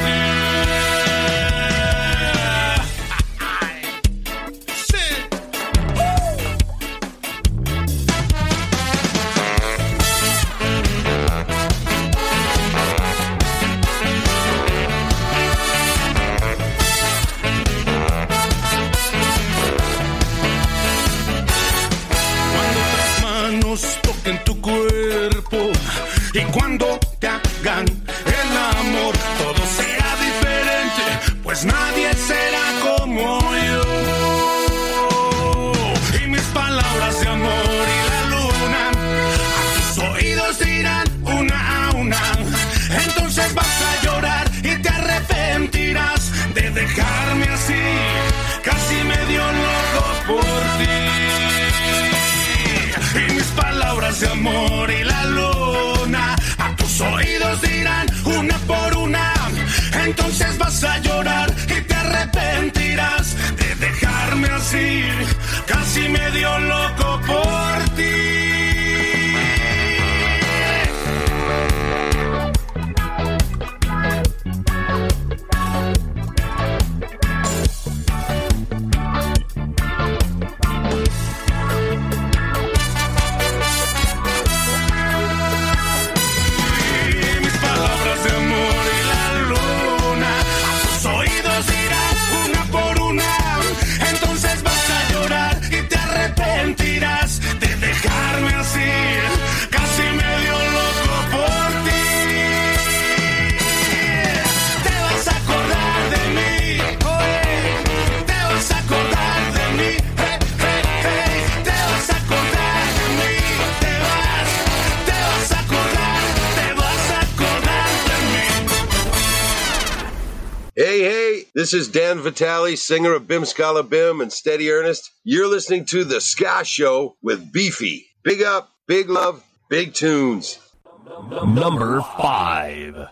Hey, this is Dan Vitale, singer of Bim Scala Bim and Steady Ernest. You're listening to The Ska Show with Beefy. Big up, big love, big tunes. Number 5.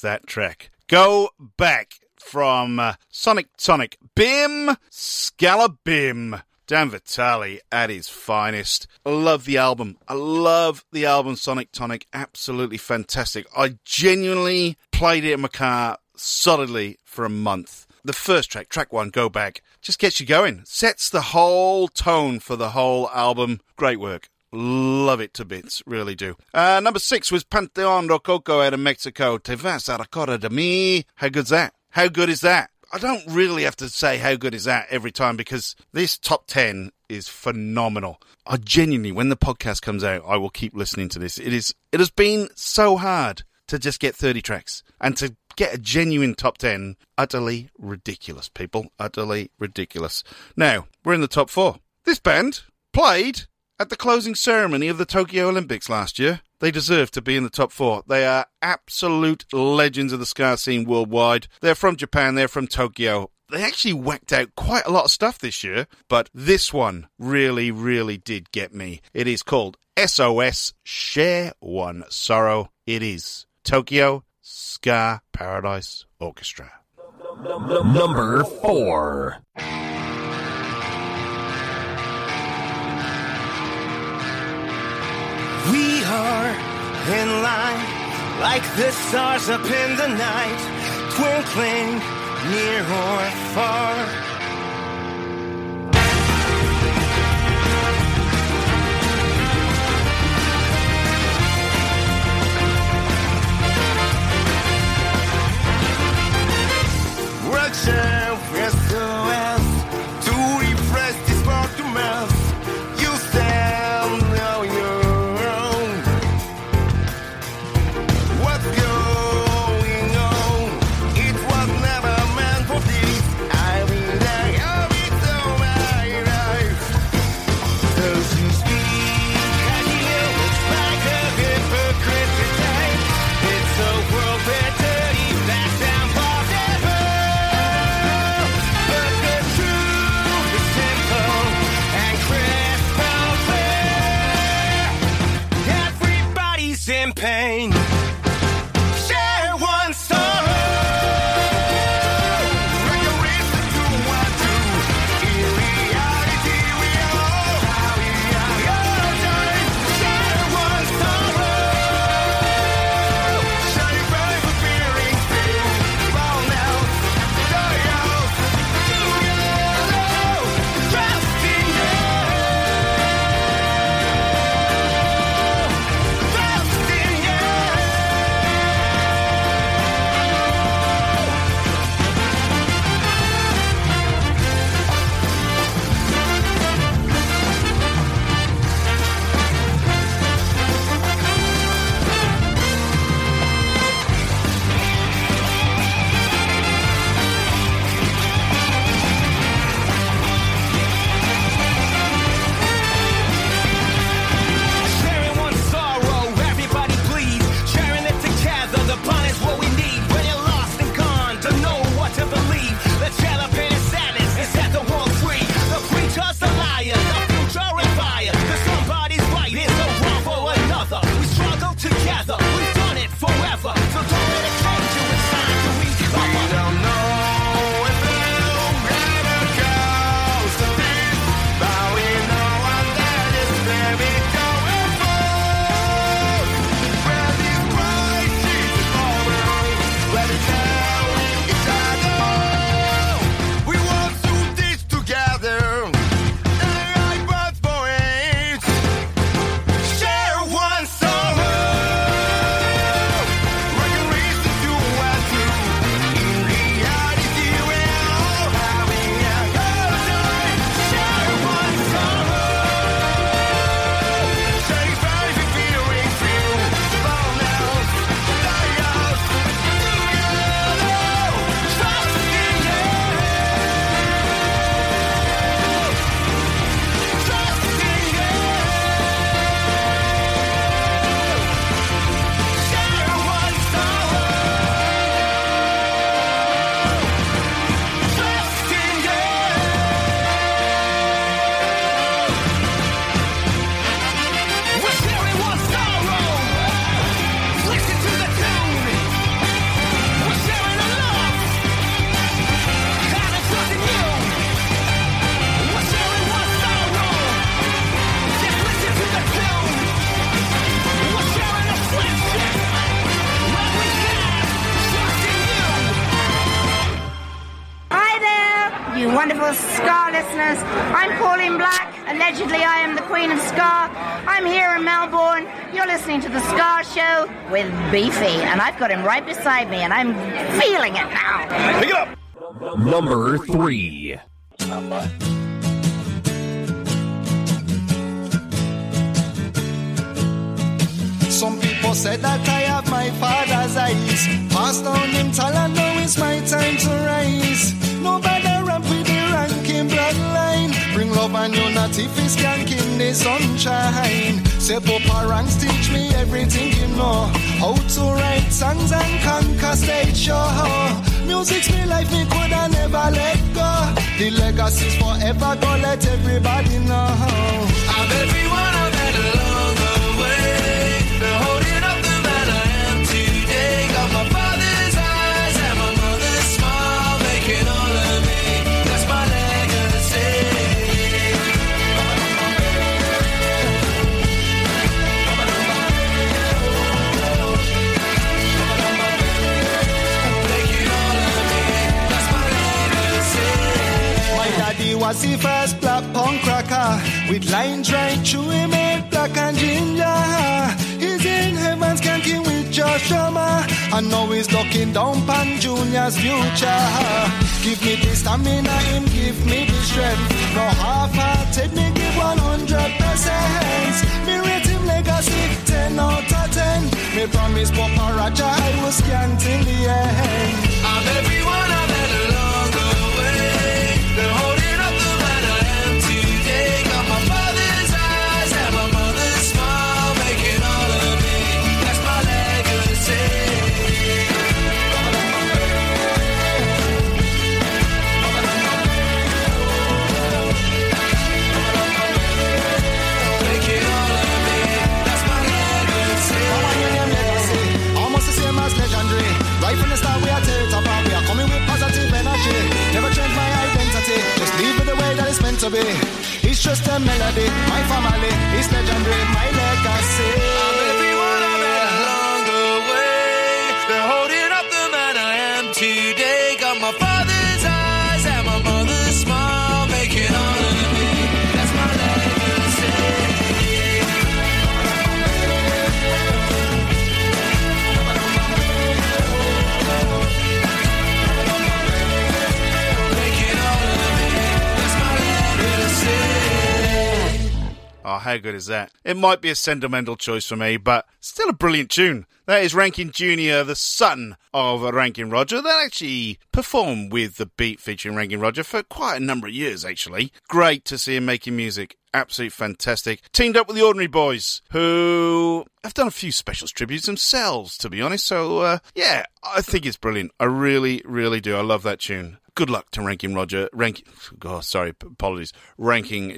That track. Go back from Sonic Bim Scala Bim. Dan Vitale at his finest. I love the album Sonic Tonic. Absolutely fantastic. I genuinely played it in my car solidly for a month. The first track one, Go Back, just gets you going. Sets the whole tone for the whole album. Great work. Love it to bits, really do. Number 6 was Panteon Rococo out of Mexico. Te vas a recordar de mí. How good's that? How good is that? I don't really have to say how good is that every time because this top 10 is phenomenal. I genuinely, when the podcast comes out, I will keep listening to this. It has been so hard to just get 30 tracks and to get a genuine top 10. Utterly ridiculous, people. Utterly ridiculous. Now, we're in the top 4. This band played at the closing ceremony of the Tokyo Olympics last year. They deserve to be in the top 4. They are absolute legends of the ska scene worldwide. They're from Japan. They're from Tokyo. They actually whacked out quite a lot of stuff this year, but this one really, really did get me. It is called SOS Share One Sorrow. It is Tokyo Ska Paradise Orchestra. Number 4. We are in line, like the stars up in the night, twinkling near or far. Roger, where's the rest? To repress this war to melt. You stand now in your pain. wonderful ska listeners. I'm Pauline Black. Allegedly, I am the Queen of Ska. I'm here in Melbourne. You're listening to The Ska Show with Beefy, and I've got him right beside me, and I'm feeling it now. Pick it up! Number 3. Some people said that I have my father's eyes. Passed down in talent, now it's my time to rise. No bother ramp with the ranking bloodline. Bring love and unity for skanking the sunshine. Sebo parents teach me everything you know. How to write songs and conquer stage show. Music's me life, me coulda never let go. The legacy's forever, go let everybody know. I'm everyone I've had along the way. Been holding up the man I am today. Got my father's eyes and my mother's smile, making all of me. That's my legacy. Making all of me. That's my legacy. My daddy was the first black punk cracker. With lines right through him and black and ginger. In heaven's skanking with Joshua, and now he's looking down pan Junior's future. Give me the stamina, him give me the strength. No half-hearted, me give 100%. Me rate him legacy 10 out of 10. Me promise Papa Roger I will scan till the end. I'm everyone I've had along the way. Been holding up the man I am today. Got my father's eyes and my mother's smile, making all of right from the start, we are tearing up and we are coming with positive energy. Never change my identity, just leave it the way that it's meant to be. It's just a melody, my family, it's legendary, my legacy. I'm everyone I met along the way. Been holding up the man I am today. Got my father's eyes and my mother's smile, making all of me. That's my legacy. Oh, how good is that? It might be a sentimental choice for me, but still a brilliant tune. That is Rankin Jr., the son of Rankin Roger. They actually performed with The Beat featuring Rankin Roger for quite a number of years, actually. Great to see him making music. Absolutely fantastic. Teamed up with the Ordinary Boys, who have done a few specials tributes themselves, to be honest. So, yeah, I think it's brilliant. I really, really do. I love that tune. Good luck to Rankin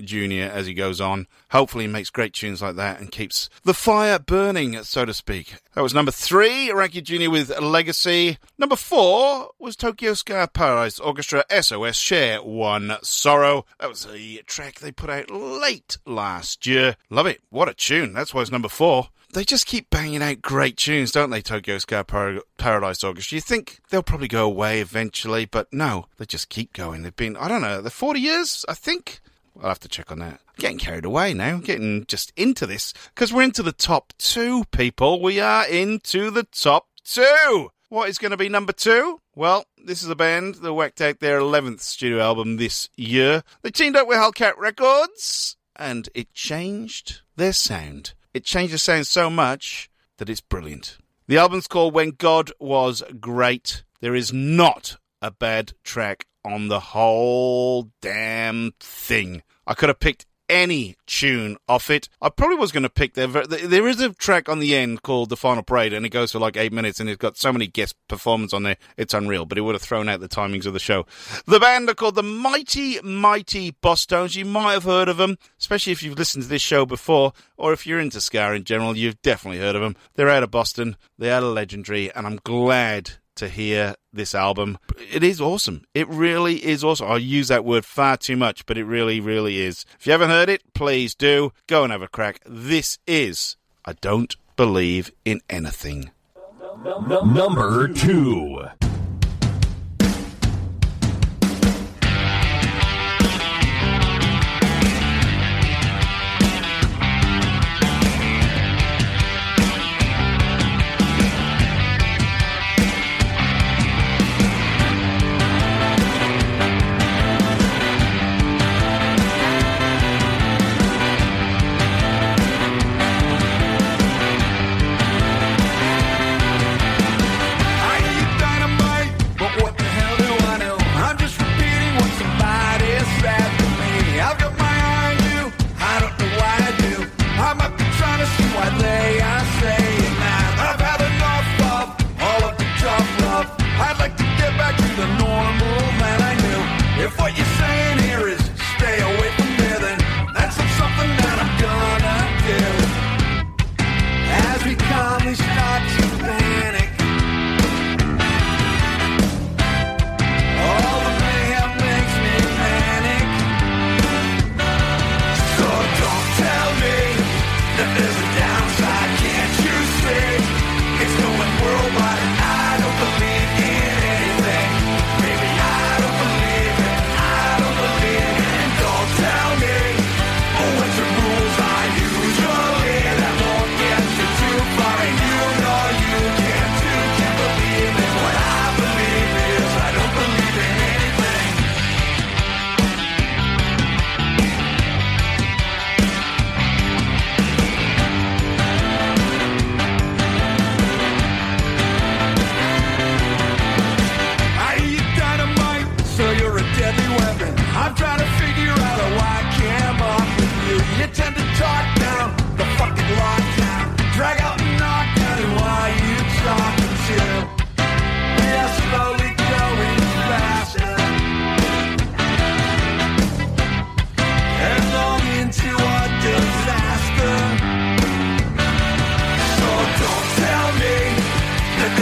Jr. as he goes on. Hopefully he makes great tunes like that and keeps the fire burning, so to speak. That was number 3, Rankin Jr. with Legacy. Number 4 was Tokyo Ska Paradise Orchestra, SOS Share One Sorrow. That was a track they put out late last year. Love it. What a tune. That's why it's number 4. They just keep banging out great tunes, don't they, Tokyo Ska Paradise Orchestra? You think they'll probably go away eventually, but no, they just keep going. They've been, I don't know, they're 40 years, I think? I'll have to check on that. I'm getting carried away now, I'm getting just into this, because we're into the top 2, people. We are into the top 2! What is going to be number 2? Well, this is a band that whacked out their 11th studio album this year. They teamed up with Hellcat Records, and it changed their sound. It changed the sound so much that it's brilliant. The album's called When God Was Great. There is not a bad track on the whole damn thing. I could have picked any tune off it. I probably was going to pick there is a track on the end called The Final Parade, and it goes for like 8 minutes, and it's got so many guest performances on there, it's unreal, but it would have thrown out the timings of the show. The band are called the Mighty Mighty Bosstones. You might have heard of them, especially if you've listened to this show before, or if you're into ska in general, you've definitely heard of them. They're out of Boston, they are legendary, and I'm glad to hear this album. It is awesome. It really is awesome. I use that word far too much, but it really, really is. If you haven't heard it, please do. Go and have a crack. This is I Don't Believe in Anything. Number 2.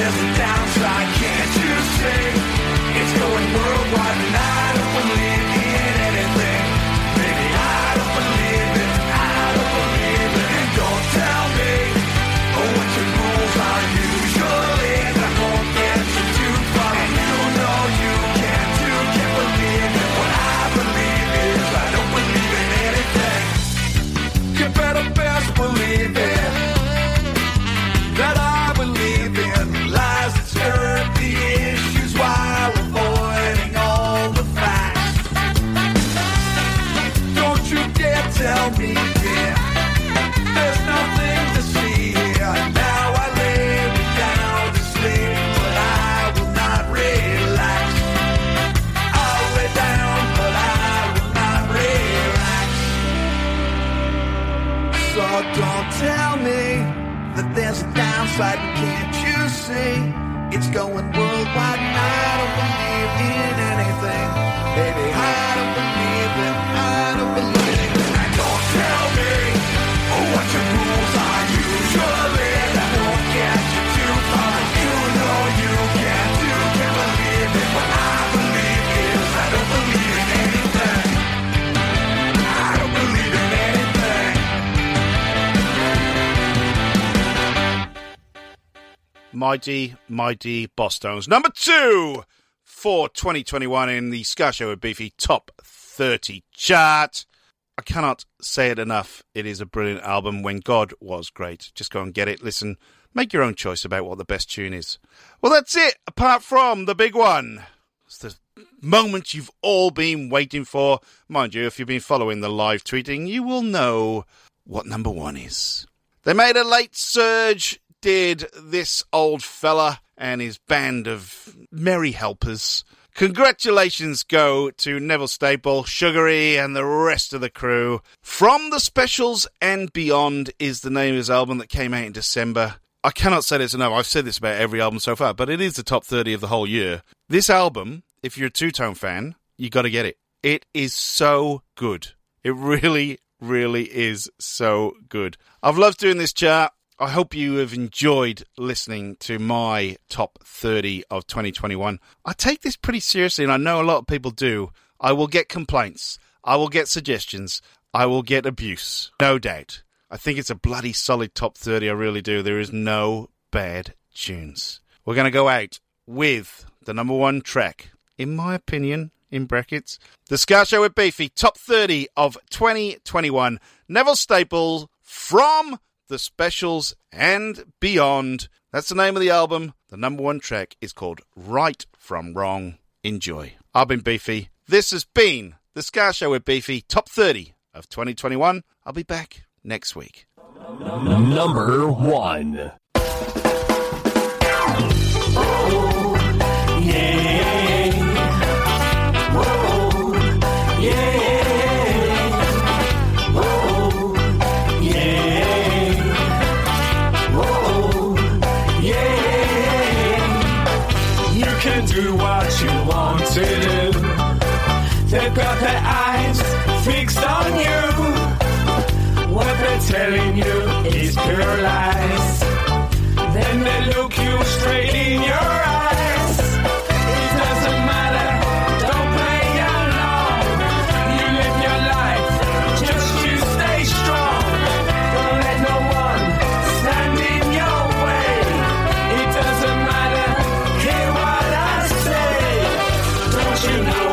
there's a downside, can't you see? It's going worldwide and I don't believe in anything. Baby, I don't believe it, I don't believe it. And don't tell me what your rules are usually. I won't answer too far, and you know you can too. Can't believe it, what I believe is I don't believe in anything. You better best believe it, that I believe in lies that stir up the issues while avoiding all the facts. Don't you dare tell me, dear, there's nothing to see here. Now I lay me down to sleep, but I will not relax. I'll lay down, but I will not relax. So don't tell me that there's a downside, can't you see? It's going worldwide and I don't believe in anything. Baby, I don't believe it, I don't believe it. And don't tell me what your rules are usually. I won't get you too far, you know you can't do. Can't believe it, what I believe is I don't believe in anything. I don't believe in anything. Mighty, mighty Bosstones. Number 2 for 2021 in the Ska Show with Beefy Top 30 chart. I cannot say it enough. It is a brilliant album. When God Was Great. Just go and get it. Listen. Make your own choice about what the best tune is. Well, that's it. Apart from the big one. It's the moment you've all been waiting for. Mind you, if you've been following the live tweeting, you will know what number 1 is. They made a late surge. Did this old fella and his band of merry helpers. Congratulations go to Neville Staple, Sugary and the rest of the crew. From the Specials and Beyond is the name of his album that came out in December. I cannot say this enough. I've said this about every album so far, but it is the top 30 of the whole year. This album, if you're a two-tone fan, you got to get it. It is so good. It really, really is so good. I've loved doing this chart. I hope you have enjoyed listening to my top 30 of 2021. I take this pretty seriously, and I know a lot of people do. I will get complaints. I will get suggestions. I will get abuse. No doubt. I think it's a bloody solid top 30. I really do. There is no bad tunes. We're going to go out with the number 1 track. In my opinion, in brackets, The Ska Show with Beefy, top 30 of 2021. Neville Staple from The Specials and Beyond. That's the name of the album. The number 1 track is called Right From Wrong. Enjoy. I've been Beefy. This has been The Ska Show with Beefy, top 30 of 2021. I'll be back next week. Number 1. Oh, yeah. Oh, yeah. Do what you want to do. They've got their eyes fixed on you. What they're telling you is pure lies. Then they look you straight in your eyes. It doesn't matter, don't play along. You live your life, just you stay strong. Don't let no one stand in your way. It doesn't matter, hear what I say. Don't you know,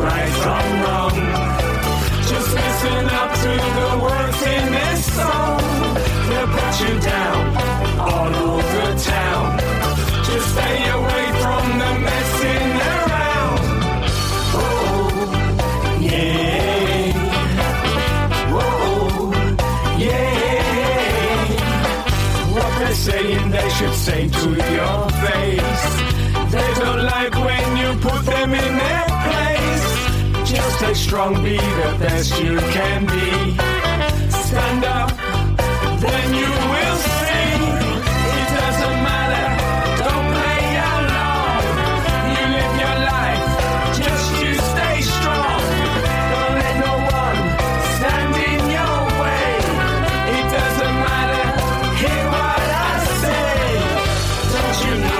right from wrong? Just listen up to the words in this song. They'll put you down all over town. Just stay away from the messing around. Oh, yeah. Oh, yeah. What they're saying they should say to your face. They don't like when you put them in their place. Just as strong, be the best you can be. Stand up, then you will see. It doesn't matter, don't play along. You live your life, just you stay strong. Don't let no one stand in your way. It doesn't matter, hear what I say. Don't you know?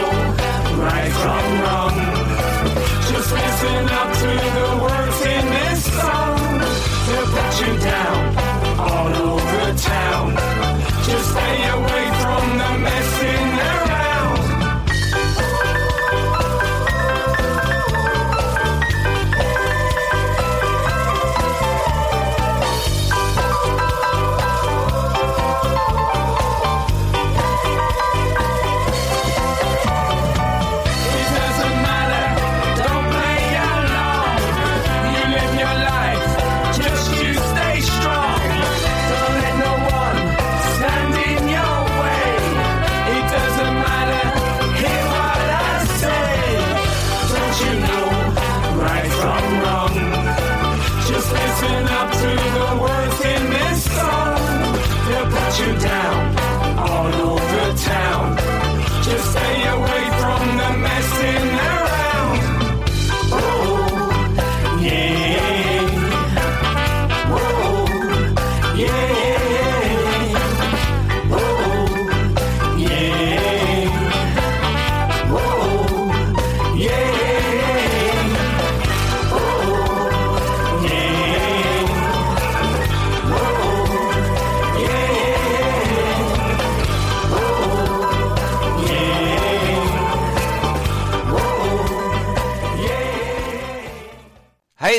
Hey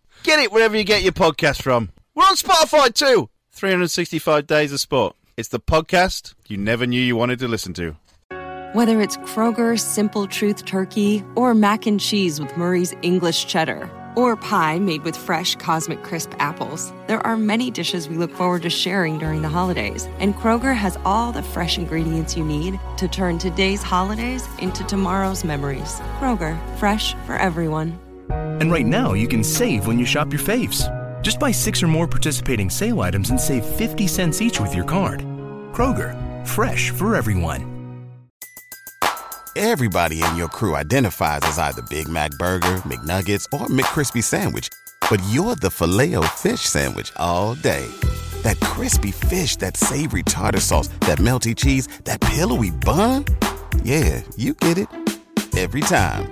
Get it wherever you get your podcast from. We're on Spotify too. 365 Days of Sport. It's the podcast you never knew you wanted to listen to. Whether it's Kroger's Simple Truth Turkey or mac and cheese with Murray's English Cheddar or pie made with fresh Cosmic Crisp apples, there are many dishes we look forward to sharing during the holidays. And Kroger has all the fresh ingredients you need to turn today's holidays into tomorrow's memories. Kroger, fresh for everyone. And right now, you can save when you shop your faves. Just buy 6 or more participating sale items and save 50 cents each with your card. Kroger, fresh for everyone. Everybody in your crew identifies as either Big Mac Burger, McNuggets, or McCrispy Sandwich. But you're the Filet-O-Fish Sandwich all day. That crispy fish, that savory tartar sauce, that melty cheese, that pillowy bun. Yeah, you get it. Every time.